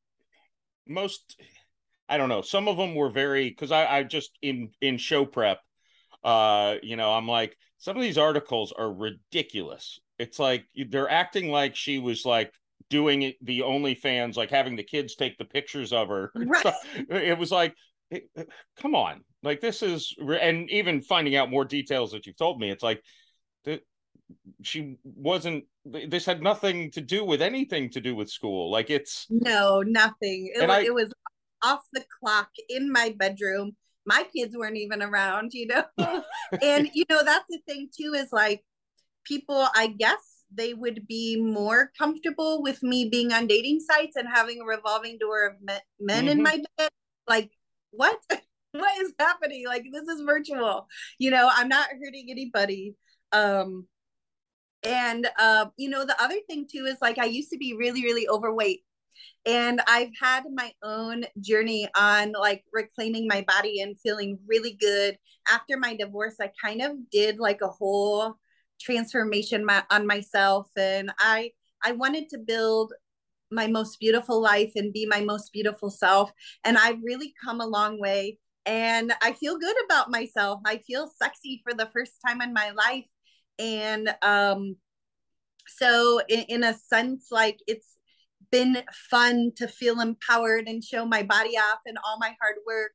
most, I don't know, some of them were very, because I, I just in in show prep, uh, you know, I'm like, some of these articles are ridiculous. It's like they're acting like she was like doing the OnlyFans, like having the kids take the pictures of her. Right. So it was like, come on, like this is, and even finding out more details that you've told me, it's like the, she wasn't, this had nothing to do with anything to do with school. Like it's no, nothing. It, was, I, it was off the clock in my bedroom. My kids weren't even around, you know? And, you know, that's the thing too, is like, people, I guess they would be more comfortable with me being on dating sites and having a revolving door of men, men mm-hmm. in my bed. Like, what? What is happening? Like, this is virtual. You know, I'm not hurting anybody. Um, and, uh, you know, the other thing too is like, I used to be really, really overweight. And I've had my own journey on like reclaiming my body and feeling really good. After my divorce, I kind of did like a whole transformation my, on myself, and I I wanted to build my most beautiful life and be my most beautiful self, and I've really come a long way, and I feel good about myself. I feel sexy for the first time in my life, and um so in, in a sense, like, it's been fun to feel empowered and show my body off and all my hard work,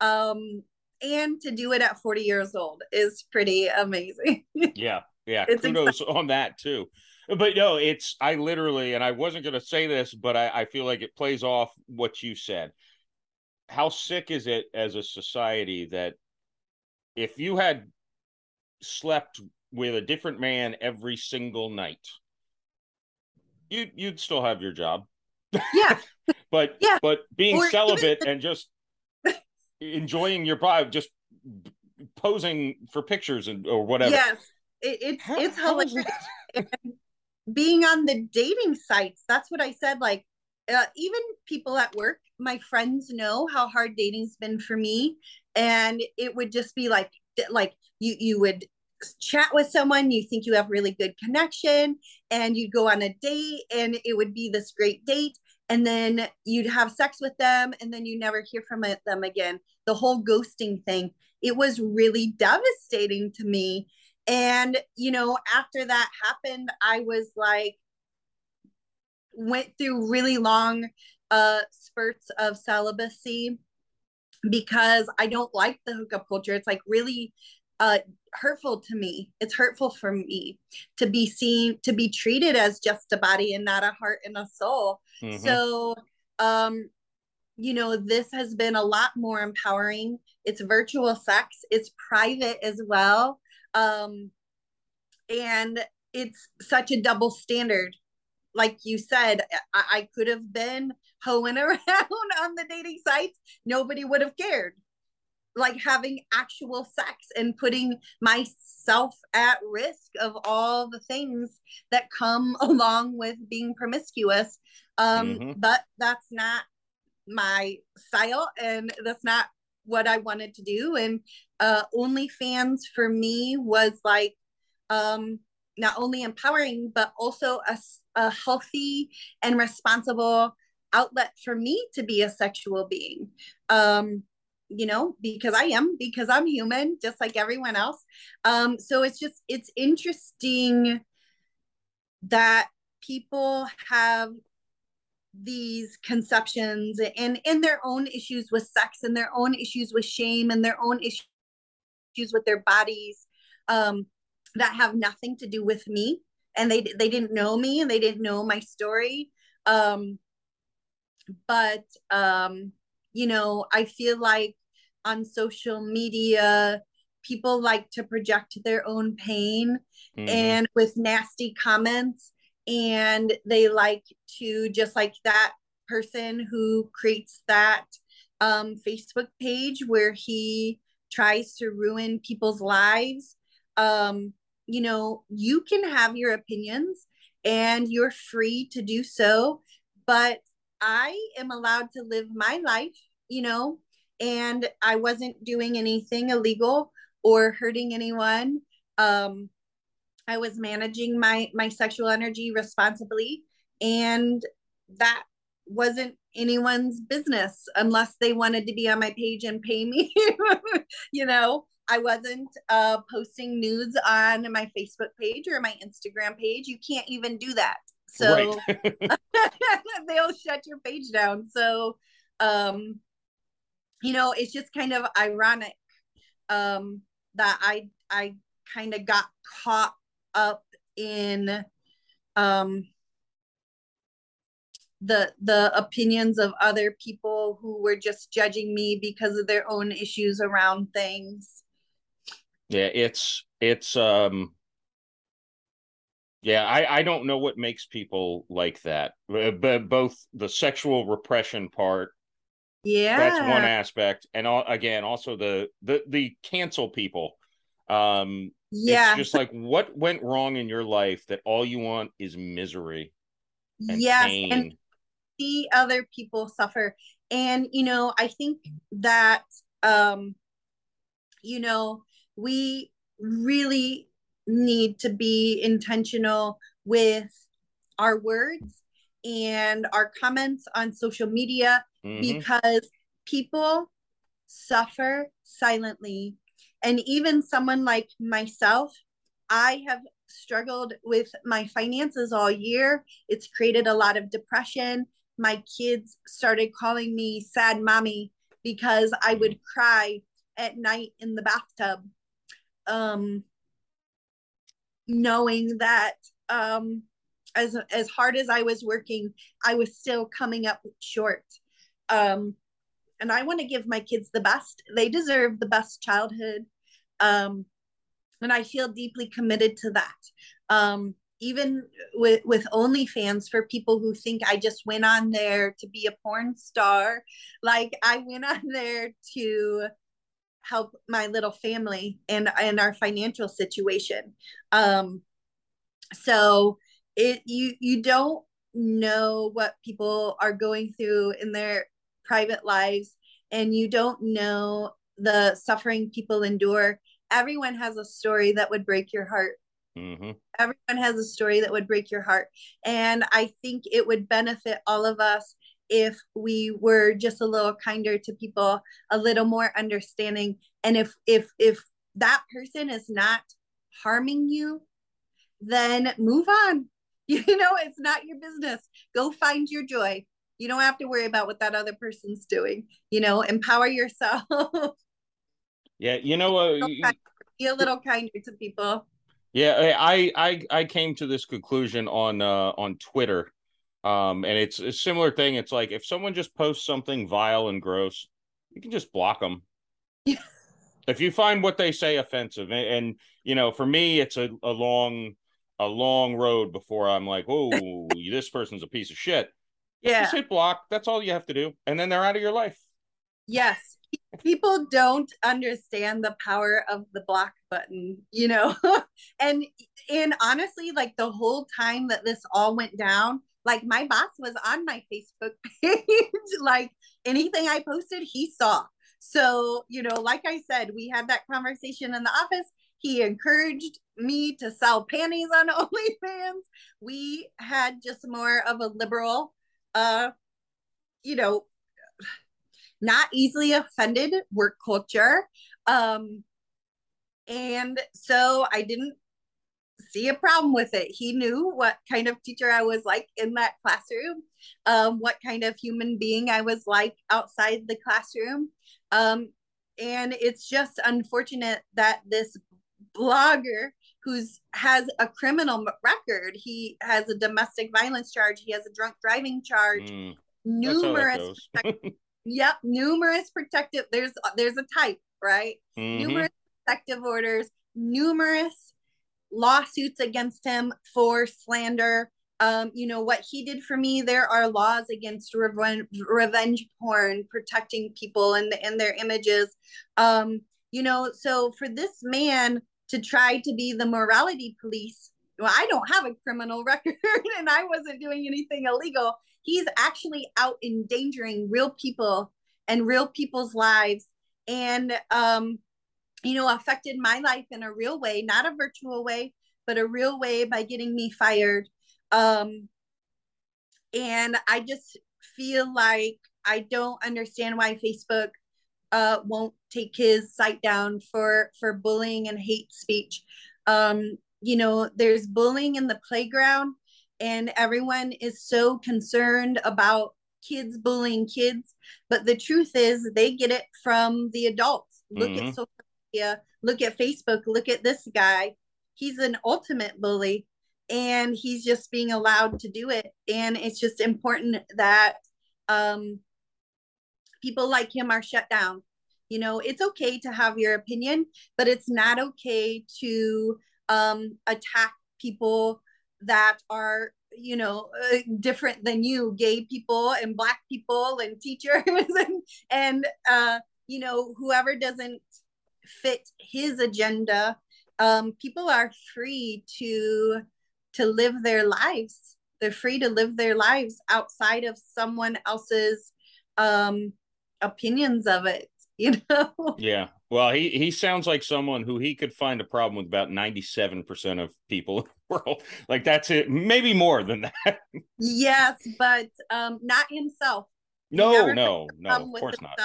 um and to do it at forty years old is pretty amazing. Yeah. Yeah. It's kudos exciting on that too. But no, it's, I literally, and I wasn't going to say this, but I, I feel like it plays off what you said. How sick is it as a society that if you had slept with a different man every single night, you, you'd still have your job. Yeah. But, yeah. But being or celibate even- and just enjoying your vibe, just posing for pictures and or whatever. Yes, it, it's how, it's how hilarious. It, being on the dating sites, that's what I said. Like, uh, even people at work, my friends know how hard dating's been for me, and it would just be like, like you you would chat with someone, you think you have really good connection, and you'd go on a date, and it would be this great date. And then you'd have sex with them, and then you never hear from them again. The whole ghosting thing, it was really devastating to me. And, you know, after that happened, I was like, went through really long uh, spurts of celibacy because I don't like the hookup culture. It's like really uh, hurtful to me. It's hurtful for me to be seen, to be treated as just a body and not a heart and a soul. Mm-hmm. So, um, you know, this has been a lot more empowering. It's virtual sex. It's private as well. Um, and it's such a double standard. Like you said, I, I could have been hoeing around on the dating sites. Nobody would have cared. Like having actual sex and putting myself at risk of all the things that come along with being promiscuous. Um, mm-hmm. But that's not my style, and that's not what I wanted to do. And uh, OnlyFans for me was like um, not only empowering, but also a, a healthy and responsible outlet for me to be a sexual being. Um, you know, because I am, because I'm human, just like everyone else. Um, so it's just, it's interesting that people have these conceptions and in their own issues with sex and their own issues with shame and their own issues with their bodies um, that have nothing to do with me. And they, they didn't know me and they didn't know my story. Um, but, um, you know, I feel like on social media, people like to project their own pain mm-hmm. and with nasty comments. And they like to, just like that person who creates that um, Facebook page where he tries to ruin people's lives. Um, you know, you can have your opinions and you're free to do so. But I am allowed to live my life, you know, and I wasn't doing anything illegal or hurting anyone. Um, I was managing my, my sexual energy responsibly, and that wasn't anyone's business unless they wanted to be on my page and pay me. You know, I wasn't uh, posting nudes on my Facebook page or my Instagram page. You can't even do that. So right. They'll shut your page down. So, um, you know, it's just kind of ironic um, that I, I kind of got caught up in um, the, the opinions of other people who were just judging me because of their own issues around things. Yeah. It's, it's, um, yeah, I, I don't know what makes people like that, but both the sexual repression part. Yeah, that's one aspect. And all, again, also the, the, the cancel people. Um, yeah, it's just like, what went wrong in your life that all you want is misery and yes, pain? And see other people suffer. And, you know, I think that, um, you know, we really need to be intentional with our words and our comments on social media, mm-hmm. because people suffer silently. And even someone like myself, I have struggled with my finances all year. It's created a lot of depression. My kids started calling me sad mommy because I would cry at night in the bathtub. Um, knowing that um, as, as hard as I was working, I was still coming up short. Um, and I want to give my kids the best. They deserve the best childhood. Um, and I feel deeply committed to that. Um, even with, with OnlyFans, for people who think I just went on there to be a porn star, like I went on there to help my little family and, and our financial situation. Um, so it, you, you don't know what people are going through in their private lives, and you don't know the suffering people endure. Everyone has a story that would break your heart. Mm-hmm. Everyone has a story that would break your heart. And I think it would benefit all of us if we were just a little kinder to people, a little more understanding. And if if if that person is not harming you, then move on. You know, it's not your business. Go find your joy. You don't have to worry about what that other person's doing. You know, empower yourself. Yeah, you know, uh, be a little kinder to people. Yeah, I I I came to this conclusion on uh, on Twitter. Um, and it's a similar thing. It's like, if someone just posts something vile and gross, you can just block them. Yeah. If you find what they say offensive. And, and you know, for me, it's a, a long, a long road before I'm like, oh, this person's a piece of shit. Yeah. Just hit block. That's all you have to do. And then they're out of your life. Yes. People don't understand the power of the block button, you know, and, and honestly, like the whole time that this all went down, like my boss was on my Facebook page, like anything I posted, he saw. So, you know, like I said, we had that conversation in the office. He encouraged me to sell panties on OnlyFans. We had just more of a liberal, uh, you know, not easily offended work culture. Um, and so I didn't see a problem with it. He knew what kind of teacher I was like in that classroom, um, what kind of human being I was like outside the classroom. Um, and it's just unfortunate that this blogger who's has a criminal record, he has a domestic violence charge, he has a drunk driving charge, mm, numerous, protect, yep, numerous protective, there's, there's a type, right? Mm-hmm. Numerous protective orders, numerous lawsuits against him for slander. Um, you know, what he did for me, there are laws against reven revenge porn, protecting people and, and their images. Um, you know, so for this man to try to be the morality police well, I don't have a criminal record and I wasn't doing anything illegal. He's actually out endangering real people and real people's lives. And, um, you know, affected my life in a real way, not a virtual way, but a real way by getting me fired. Um, and I just feel like I don't understand why Facebook uh, won't take his site down for, for bullying and hate speech. Um, you know, there's bullying in the playground and everyone is so concerned about kids bullying kids. But the truth is they get it from the adults. Look mm-hmm. at social media, look at Facebook, look at this guy. He's an ultimate bully and he's just being allowed to do it. And it's just important that um, people like him are shut down. You know, it's okay to have your opinion, but it's not okay to um, attack people that are, you know, uh, different than you, gay people and Black people and teachers and, and uh, you know, whoever doesn't fit his agenda. Um, people are free to, to live their lives. They're free to live their lives outside of someone else's um, opinions of it, you know? Yeah. Well, he, he sounds like someone who he could find a problem with about ninety-seven percent of people in the world. Like that's it. Maybe more than that. Yes, but um, not himself. No, no, no, of course himself.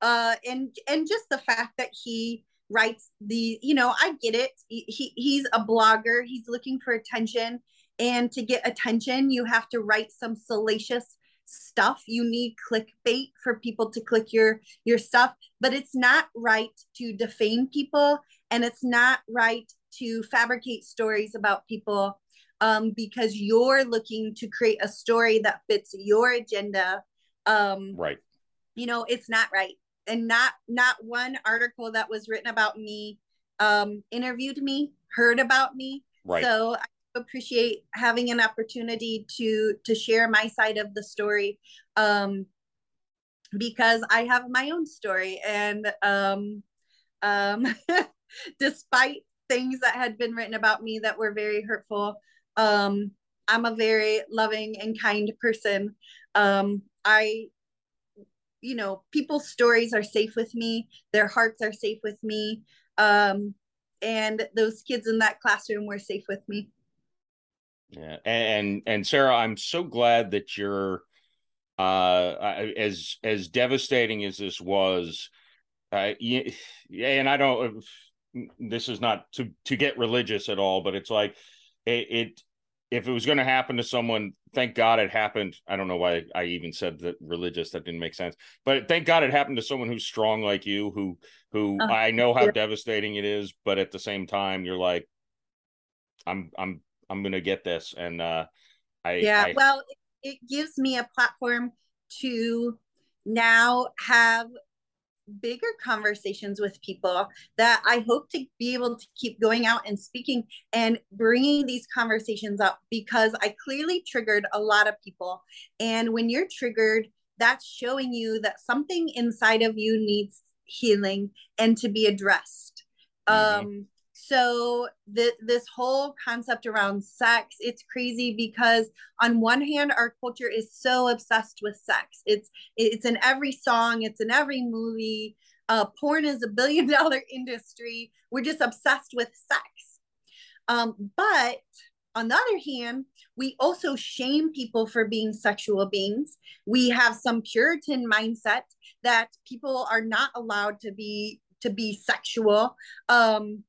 Not. Uh, and, and just the fact that he writes the, you know, I get it. He he's a blogger. He's looking for attention. And to get attention, you have to write some salacious stuff. You need clickbait for people to click your, your stuff, but it's not right to defame people. And it's not right to fabricate stories about people um, because you're looking to create a story that fits your agenda. Um, right. You know, it's not right. And not not one article that was written about me, um, interviewed me, heard about me. Right. So I appreciate having an opportunity to to share my side of the story, um, because I have my own story. And um, um, despite things that had been written about me that were very hurtful, um, I'm a very loving and kind person. Um, I. You know, people's stories are safe with me. Their hearts are safe with me. Um, and those kids in that classroom were safe with me. Yeah. And, and Sarah, I'm so glad that you're, uh, as, as devastating as this was, uh, and I don't, this is not to, to get religious at all, but it's like, it, it if it was going to happen to someone, thank God it happened. I don't know why I even said that religious, that didn't make sense, but thank God it happened to someone who's strong like you, who, who uh, I know how yeah. devastating it is, but at the same time, you're like, I'm, I'm, I'm going to get this. And, uh, I, yeah, I, well, it, it gives me a platform to now have bigger conversations with people that I hope to be able to keep going out and speaking and bringing these conversations up, because I clearly triggered a lot of people. And when you're triggered, that's showing you that something inside of you needs healing and to be addressed. Mm-hmm. Um, so the, this whole concept around sex, it's crazy because on one hand, our culture is so obsessed with sex. It's, it's in every song. It's in every movie. Uh, porn is a billion dollar industry. We're just obsessed with sex. Um, but on the other hand, we also shame people for being sexual beings. We have some Puritan mindset that people are not allowed to be, to be sexual. Um,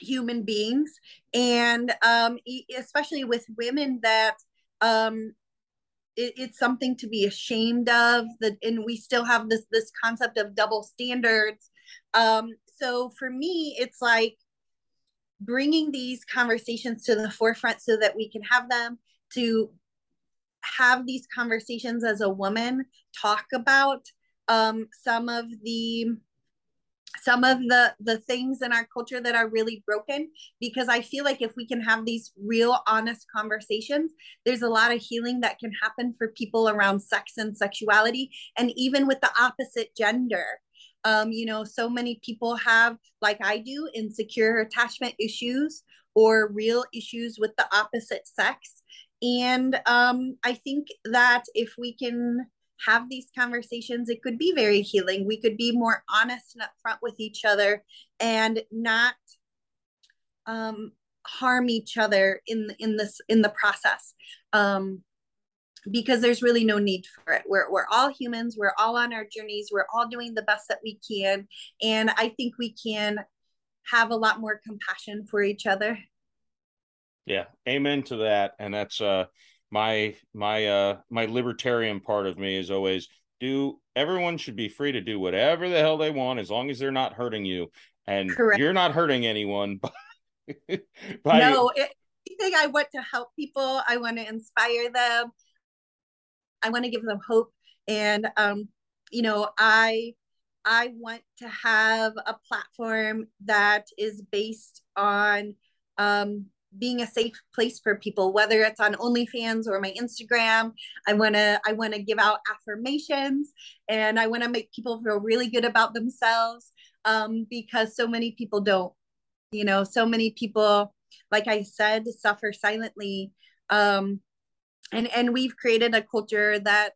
human beings, and um, especially with women, that um, it, it's something to be ashamed of. That, and we still have this this concept of double standards. Um, so for me, it's like bringing these conversations to the forefront so that we can have them, to have these conversations as a woman, talk about um, some of the some of the, the things in our culture that are really broken, because I feel like if we can have these real honest conversations, there's a lot of healing that can happen for people around sex and sexuality, and even with the opposite gender. Um, you know, so many people have, like I do, insecure attachment issues, or real issues with the opposite sex. And um, I think that if we can have these conversations, it could be very healing. We could be more honest and upfront with each other and not um, harm each other in, in, this, in the process. Um, because there's really no need for it. We're, we're all humans. We're all on our journeys. We're all doing the best that we can. And I think we can have a lot more compassion for each other. Yeah. Amen to that. And that's uh, my, my, uh, my libertarian part of me is always do, everyone should be free to do whatever the hell they want, as long as they're not hurting you. And Correct. You're not hurting anyone. By, by no, it, I think I want to help people. I want to inspire them. I want to give them hope. And, um, you know, I, I want to have a platform that is based on um, being a safe place for people, whether it's on OnlyFans or my Instagram. I want to, I want to give out affirmations, and I want to make people feel really good about themselves, um, because so many people don't, you know, so many people, like I said, suffer silently. Um, And and we've created a culture that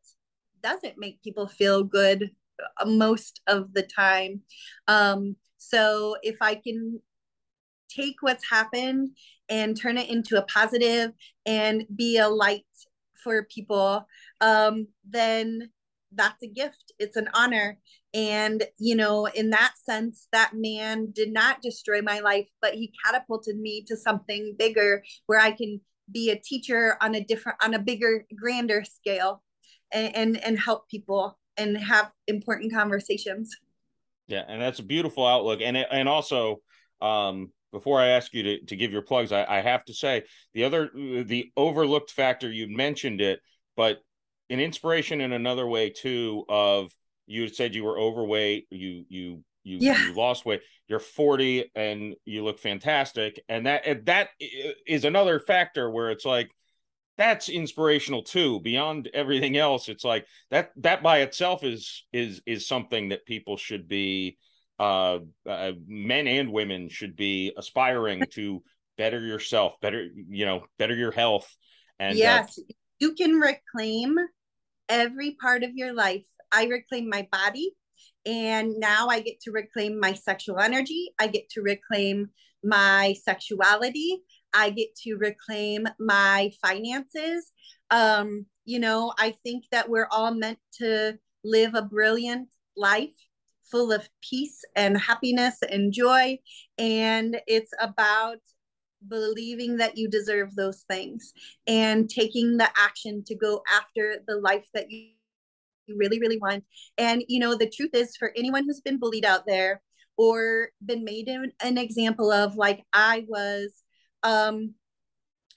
doesn't make people feel good most of the time. Um, so if I can take what's happened and turn it into a positive and be a light for people, um, then that's a gift. It's an honor. And, you know, in that sense, that man did not destroy my life, but he catapulted me to something bigger where I can be a teacher on a different, on a bigger, grander scale, and, and, and help people and have important conversations. Yeah. And that's a beautiful outlook. And, and also, um, before I ask you to, to give your plugs, I, I have to say the other, the overlooked factor, you mentioned it, but an inspiration in another way too, of, you said you were overweight, you, you, You, yeah. you lost weight, you're forty and you look fantastic. And that that is another factor where it's like, that's inspirational too. Beyond everything else, it's like that that by itself is is is something that people should be, uh, uh men and women should be aspiring to. Better yourself, better, you know, better your health. And yes, uh, you can reclaim every part of your life. I reclaim my body. And now I get to reclaim my sexual energy. I get to reclaim my sexuality. I get to reclaim my finances. Um, you know, I think that we're all meant to live a brilliant life full of peace and happiness and joy. And it's about believing that you deserve those things and taking the action to go after the life that you you really, really want. And, you know, the truth is, for anyone who's been bullied out there or been made an, an example of, like I was, um,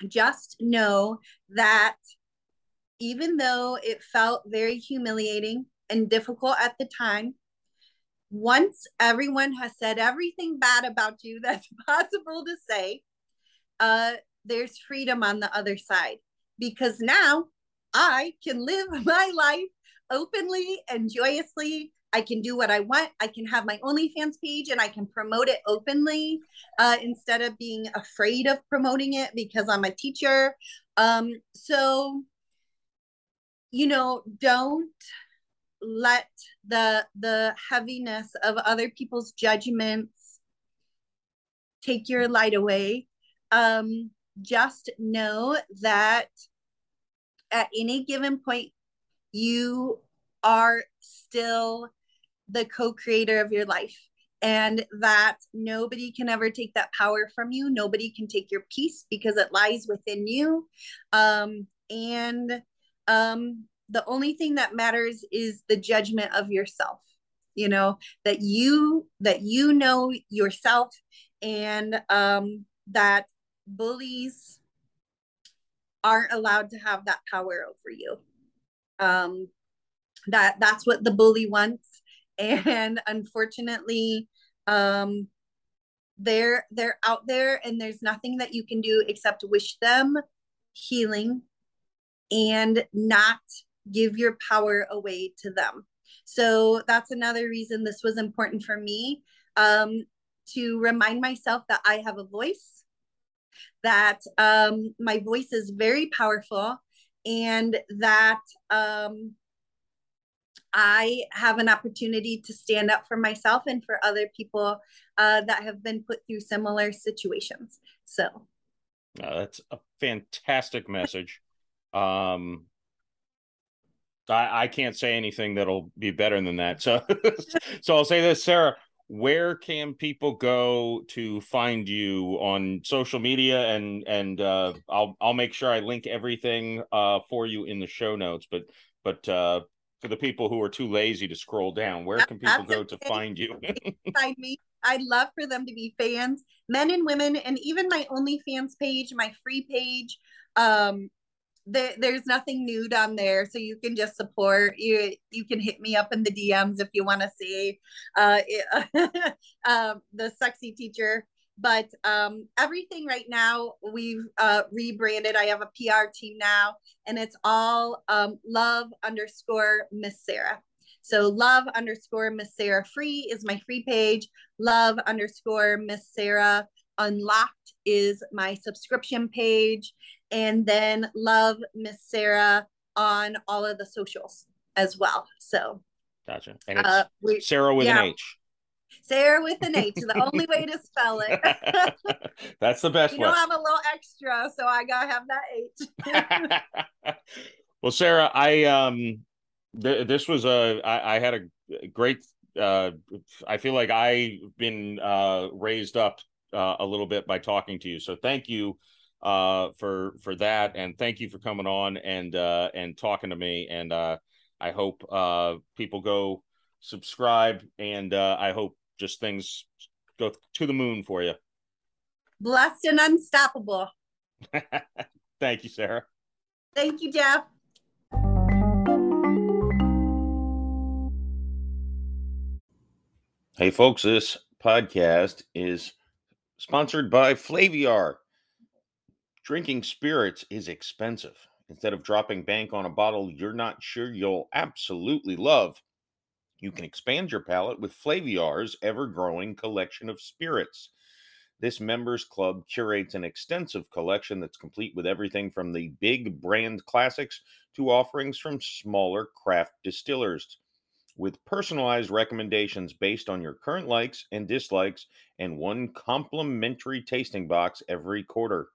just know that even though it felt very humiliating and difficult at the time, once everyone has said everything bad about you that's possible to say, uh, there's freedom on the other side, because now I can live my life openly and joyously. I can do what I want. I can have my OnlyFans page and I can promote it openly, uh, instead of being afraid of promoting it because I'm a teacher. Um, so, you know, don't let the, the heaviness of other people's judgments take your light away. Um, just know that at any given point, you are still the co-creator of your life, and that nobody can ever take that power from you. Nobody can take your peace because it lies within you. Um, and um, the only thing that matters is the judgment of yourself, you know, that you, that you know yourself, and um, that bullies aren't allowed to have that power over you. Um, that that's what the bully wants. And unfortunately, um, they're, they're out there, and there's nothing that you can do except wish them healing and not give your power away to them. So that's another reason this was important for me, um, to remind myself that I have a voice, that um, my voice is very powerful, and that um, I have an opportunity to stand up for myself and for other people uh, that have been put through similar situations. So uh, that's a fantastic message. Um, I, I can't say anything that'll be better than that. So, so I'll say this, Sarah, where can people go to find you on social media? And, and uh, I'll, I'll make sure I link everything uh, for you in the show notes, but, but, uh, for the people who are too lazy to scroll down, where can people go to find you? Find me. I'd love for them to be fans, men and women, and even my OnlyFans page, my free page. Um, there, there's nothing nude on there, so you can just support. You you can hit me up in the D Ms if you want to see uh, uh, the sexy teacher. But um, everything right now, we've uh, rebranded. I have a P R team now, and it's all um, love underscore Miss Sarah. So love underscore Miss Sarah Free is my free page. Love underscore Miss Sarah Unlocked is my subscription page. And then love Miss Sarah on all of the socials as well. So gotcha. And it's uh, we, Sarah with yeah. an H. Sarah with an H, the only way to spell it. That's the best one. You know, I'm a little extra, so I gotta have that H. Well, Sarah, I um, th this was a I, I had a great. Uh, I feel like I've been uh, raised up uh, a little bit by talking to you. So thank you uh, for for that, and thank you for coming on and uh, and talking to me. And uh, I hope uh, people go subscribe, and uh, I hope just things go to the moon for you. Blessed and unstoppable. Thank you, Sarah. Thank you, Jeff. Hey, folks, this podcast is sponsored by Flaviar. Drinking spirits is expensive. Instead of dropping bank on a bottle you're not sure you'll absolutely love, you can expand your palate with Flaviar's ever-growing collection of spirits. This members club curates an extensive collection that's complete with everything from the big brand classics to offerings from smaller craft distillers, with personalized recommendations based on your current likes and dislikes, and one complimentary tasting box every quarter.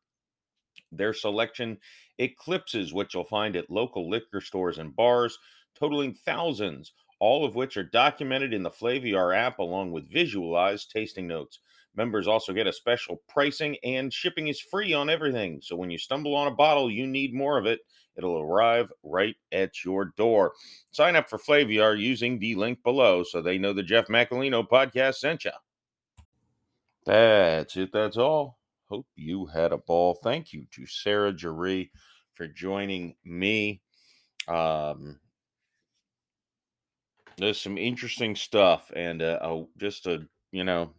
Their selection eclipses what you'll find at local liquor stores and bars, totaling thousands, all of which are documented in the Flaviar app along with visualized tasting notes. Members also get a special pricing, and shipping is free on everything. So when you stumble on a bottle you need more of it, it'll arrive right at your door. Sign up for Flaviar using the link below so they know the Jeff Macalino podcast sent you. That's it. That's all. Hope you had a ball. Thank you to Sarah Juree for joining me. Um... There's some interesting stuff, and uh, just a, you know,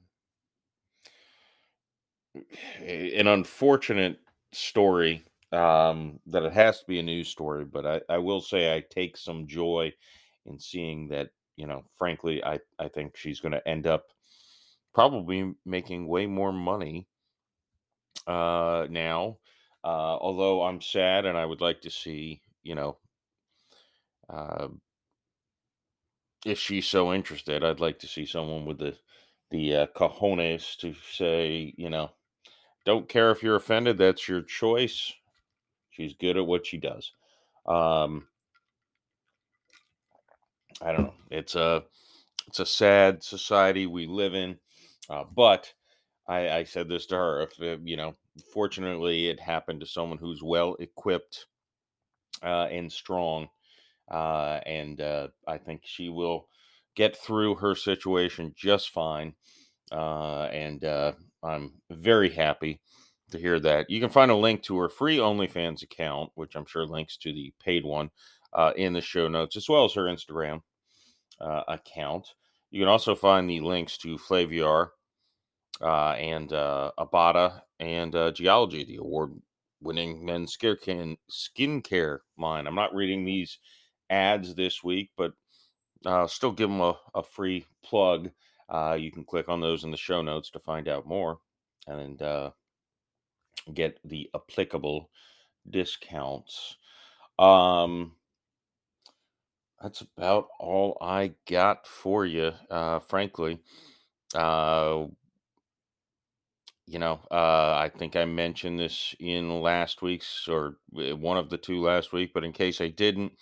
an unfortunate story um, that it has to be a news story, but I, I will say I take some joy in seeing that, you know, frankly, I, I think she's going to end up probably making way more money uh, now, uh, although I'm sad, and I would like to see, you know, uh, if she's so interested, I'd like to see someone with the the uh, cojones to say, you know, don't care if you're offended. That's your choice. She's good at what she does. Um, I don't know. It's a it's a sad society we live in. Uh, but I, I said this to her. If it, you know, fortunately, it happened to someone who's well equipped uh, and strong. Uh, and, uh, I think she will get through her situation just fine. Uh, and, uh, I'm very happy to hear that. You can find a link to her free OnlyFans account, which I'm sure links to the paid one, uh, in the show notes, as well as her Instagram, uh, account. You can also find the links to Flaviar, uh, and, uh, Ibotta and, uh, Geology, the award winning men's skincare skincare line. I'm not reading these ads this week, but uh, still give them a, a free plug. Uh, you can click on those in the show notes to find out more. And uh, get the applicable discounts. Um, that's about all I got for you, uh, frankly. Uh, you know, uh, I think I mentioned this in last week's, or one of the two last week, but in case I didn't,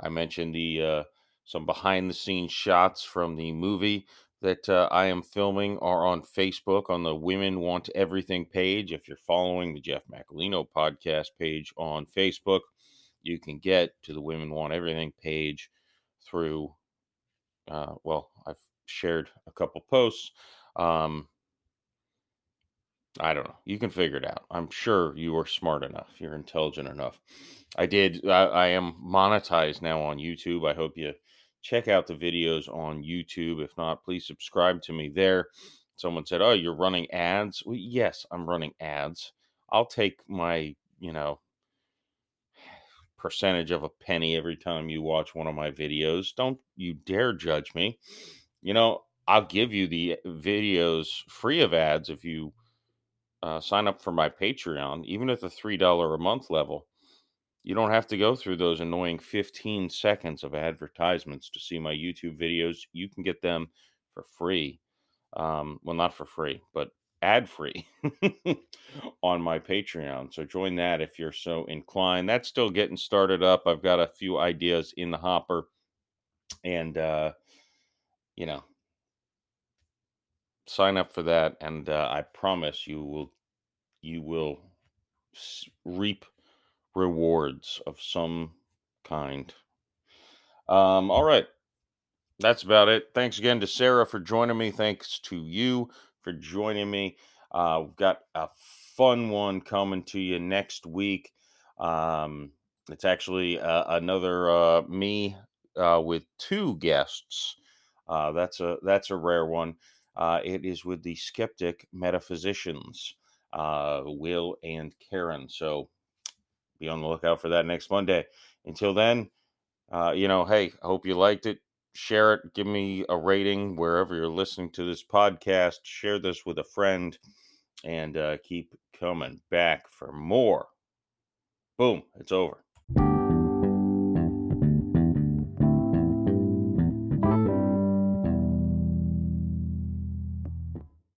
I mentioned the uh, some behind-the-scenes shots from the movie that uh, I am filming are on Facebook on the Women Want Everything page. If you're following the Jeff Macalino podcast page on Facebook, you can get to the Women Want Everything page through, uh, well, I've shared a couple posts. Um, I don't know. You can figure it out. I'm sure you are smart enough. You're intelligent enough. I did. I, I am monetized now on YouTube. I hope you check out the videos on YouTube. If not, please subscribe to me there. Someone said, oh, you're running ads. Well, yes, I'm running ads. I'll take my, you know, percentage of a penny every time you watch one of my videos. Don't you dare judge me. You know, I'll give you the videos free of ads if you uh, sign up for my Patreon, even at the three dollars a month level. You don't have to go through those annoying fifteen seconds of advertisements to see my YouTube videos. You can get them for free. Um, well, not for free, but ad-free on my Patreon. So join that if you're so inclined. That's still getting started up. I've got a few ideas in the hopper. And, uh, you know, sign up for that. And uh, I promise you will, you will reap rewards of some kind. Um, all right. That's about it. Thanks again to Sarah for joining me. Thanks to you for joining me. Uh, we've got a fun one coming to you next week. Um, it's actually uh, another uh, me uh, with two guests. Uh, that's a that's a rare one. Uh, it is with the skeptic metaphysicians, uh, Will and Karen. So be on the lookout for that next Monday. Until then, uh, you know, hey, I hope you liked it. Share it. Give me a rating wherever you're listening to this podcast. Share this with a friend and uh, keep coming back for more. Boom. It's over.